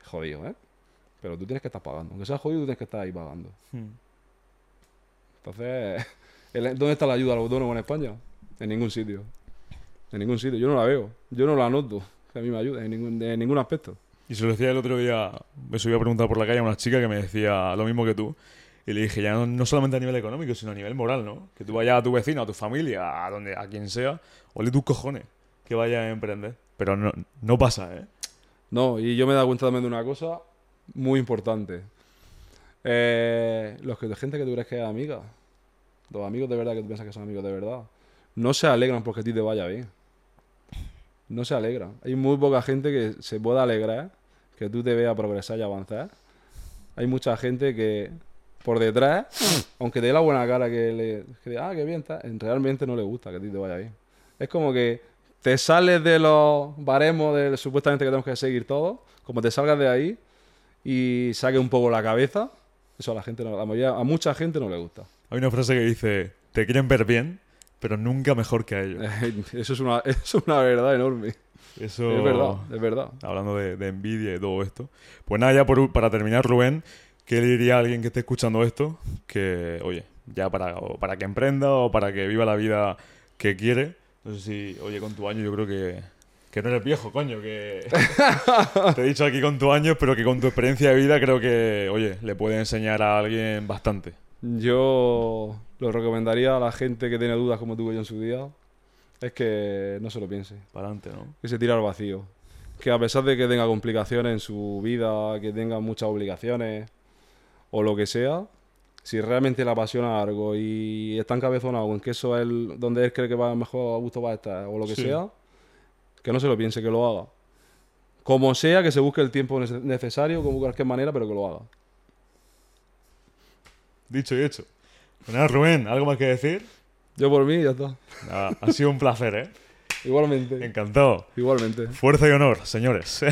jodido, ¿eh? Pero tú tienes que estar pagando. Aunque sea jodido, tú tienes que estar ahí pagando. Hmm. Entonces, ¿dónde está la ayuda al autónomo en España? En ningún sitio. En ningún sitio. Yo no la veo. Yo no la noto. Que a mí me ayuda en ningún, en ningún aspecto. Y se lo decía el otro día, me subí a preguntar por la calle a una chica que me decía lo mismo que tú. Y le dije, ya no, no solamente a nivel económico, sino a nivel moral, ¿no? Que tú vayas a tu vecino, a tu familia, a donde a quien sea, ole tus cojones que vayas a emprender. Pero no, no pasa, ¿eh? No, y yo me he dado cuenta también de una cosa muy importante. Eh, los que, gente que tú crees que es amiga, los amigos de verdad que tú piensas que son amigos de verdad, no se alegran porque a ti te vaya bien. No se alegran. Hay muy poca gente que se pueda alegrar, que tú te veas progresar y avanzar. Hay mucha gente que... por detrás, aunque te dé la buena cara que le... Que, ah, qué bien está. Realmente no le gusta que a ti te vaya bien. Es como que te sales de los baremos de, supuestamente que tenemos que seguir todos, como te salgas de ahí y saques un poco la cabeza, eso a la gente no, a, mayoría, a mucha gente no le gusta. Hay una frase que dice, te quieren ver bien, pero nunca mejor que a ellos. Eso es una, es una verdad enorme. Eso... Es verdad, es verdad. Hablando de, de envidia y todo esto. Pues nada, ya por, para terminar, Rubén, ¿qué le diría a alguien que esté escuchando esto? Que, oye, ya para, o para que emprenda o para que viva la vida que quiere. No sé si, oye, con tu año yo creo que... Que no eres viejo, coño, que... Te he dicho aquí con tu año, pero que con tu experiencia de vida creo que, oye, le puede enseñar a alguien bastante. Yo lo recomendaría a la gente que tiene dudas como tuve yo en su día. Es que no se lo piense. Para adelante, ¿no? Que se tire al vacío. Que a pesar de que tenga complicaciones en su vida, que tenga muchas obligaciones... o lo que sea, si realmente le apasiona algo y está encabezonado en que eso es el, donde él cree que va mejor a gusto va a estar, o lo que sí. sea, que no se lo piense, que lo haga. Como sea, que se busque el tiempo necesario, como cualquier manera, pero que lo haga. Dicho y hecho. Bueno, Rubén, ¿algo más que decir? Yo por mí, ya está. Nada, ha sido un placer, ¿eh? Igualmente. Encantado. Igualmente. Fuerza y honor, señores.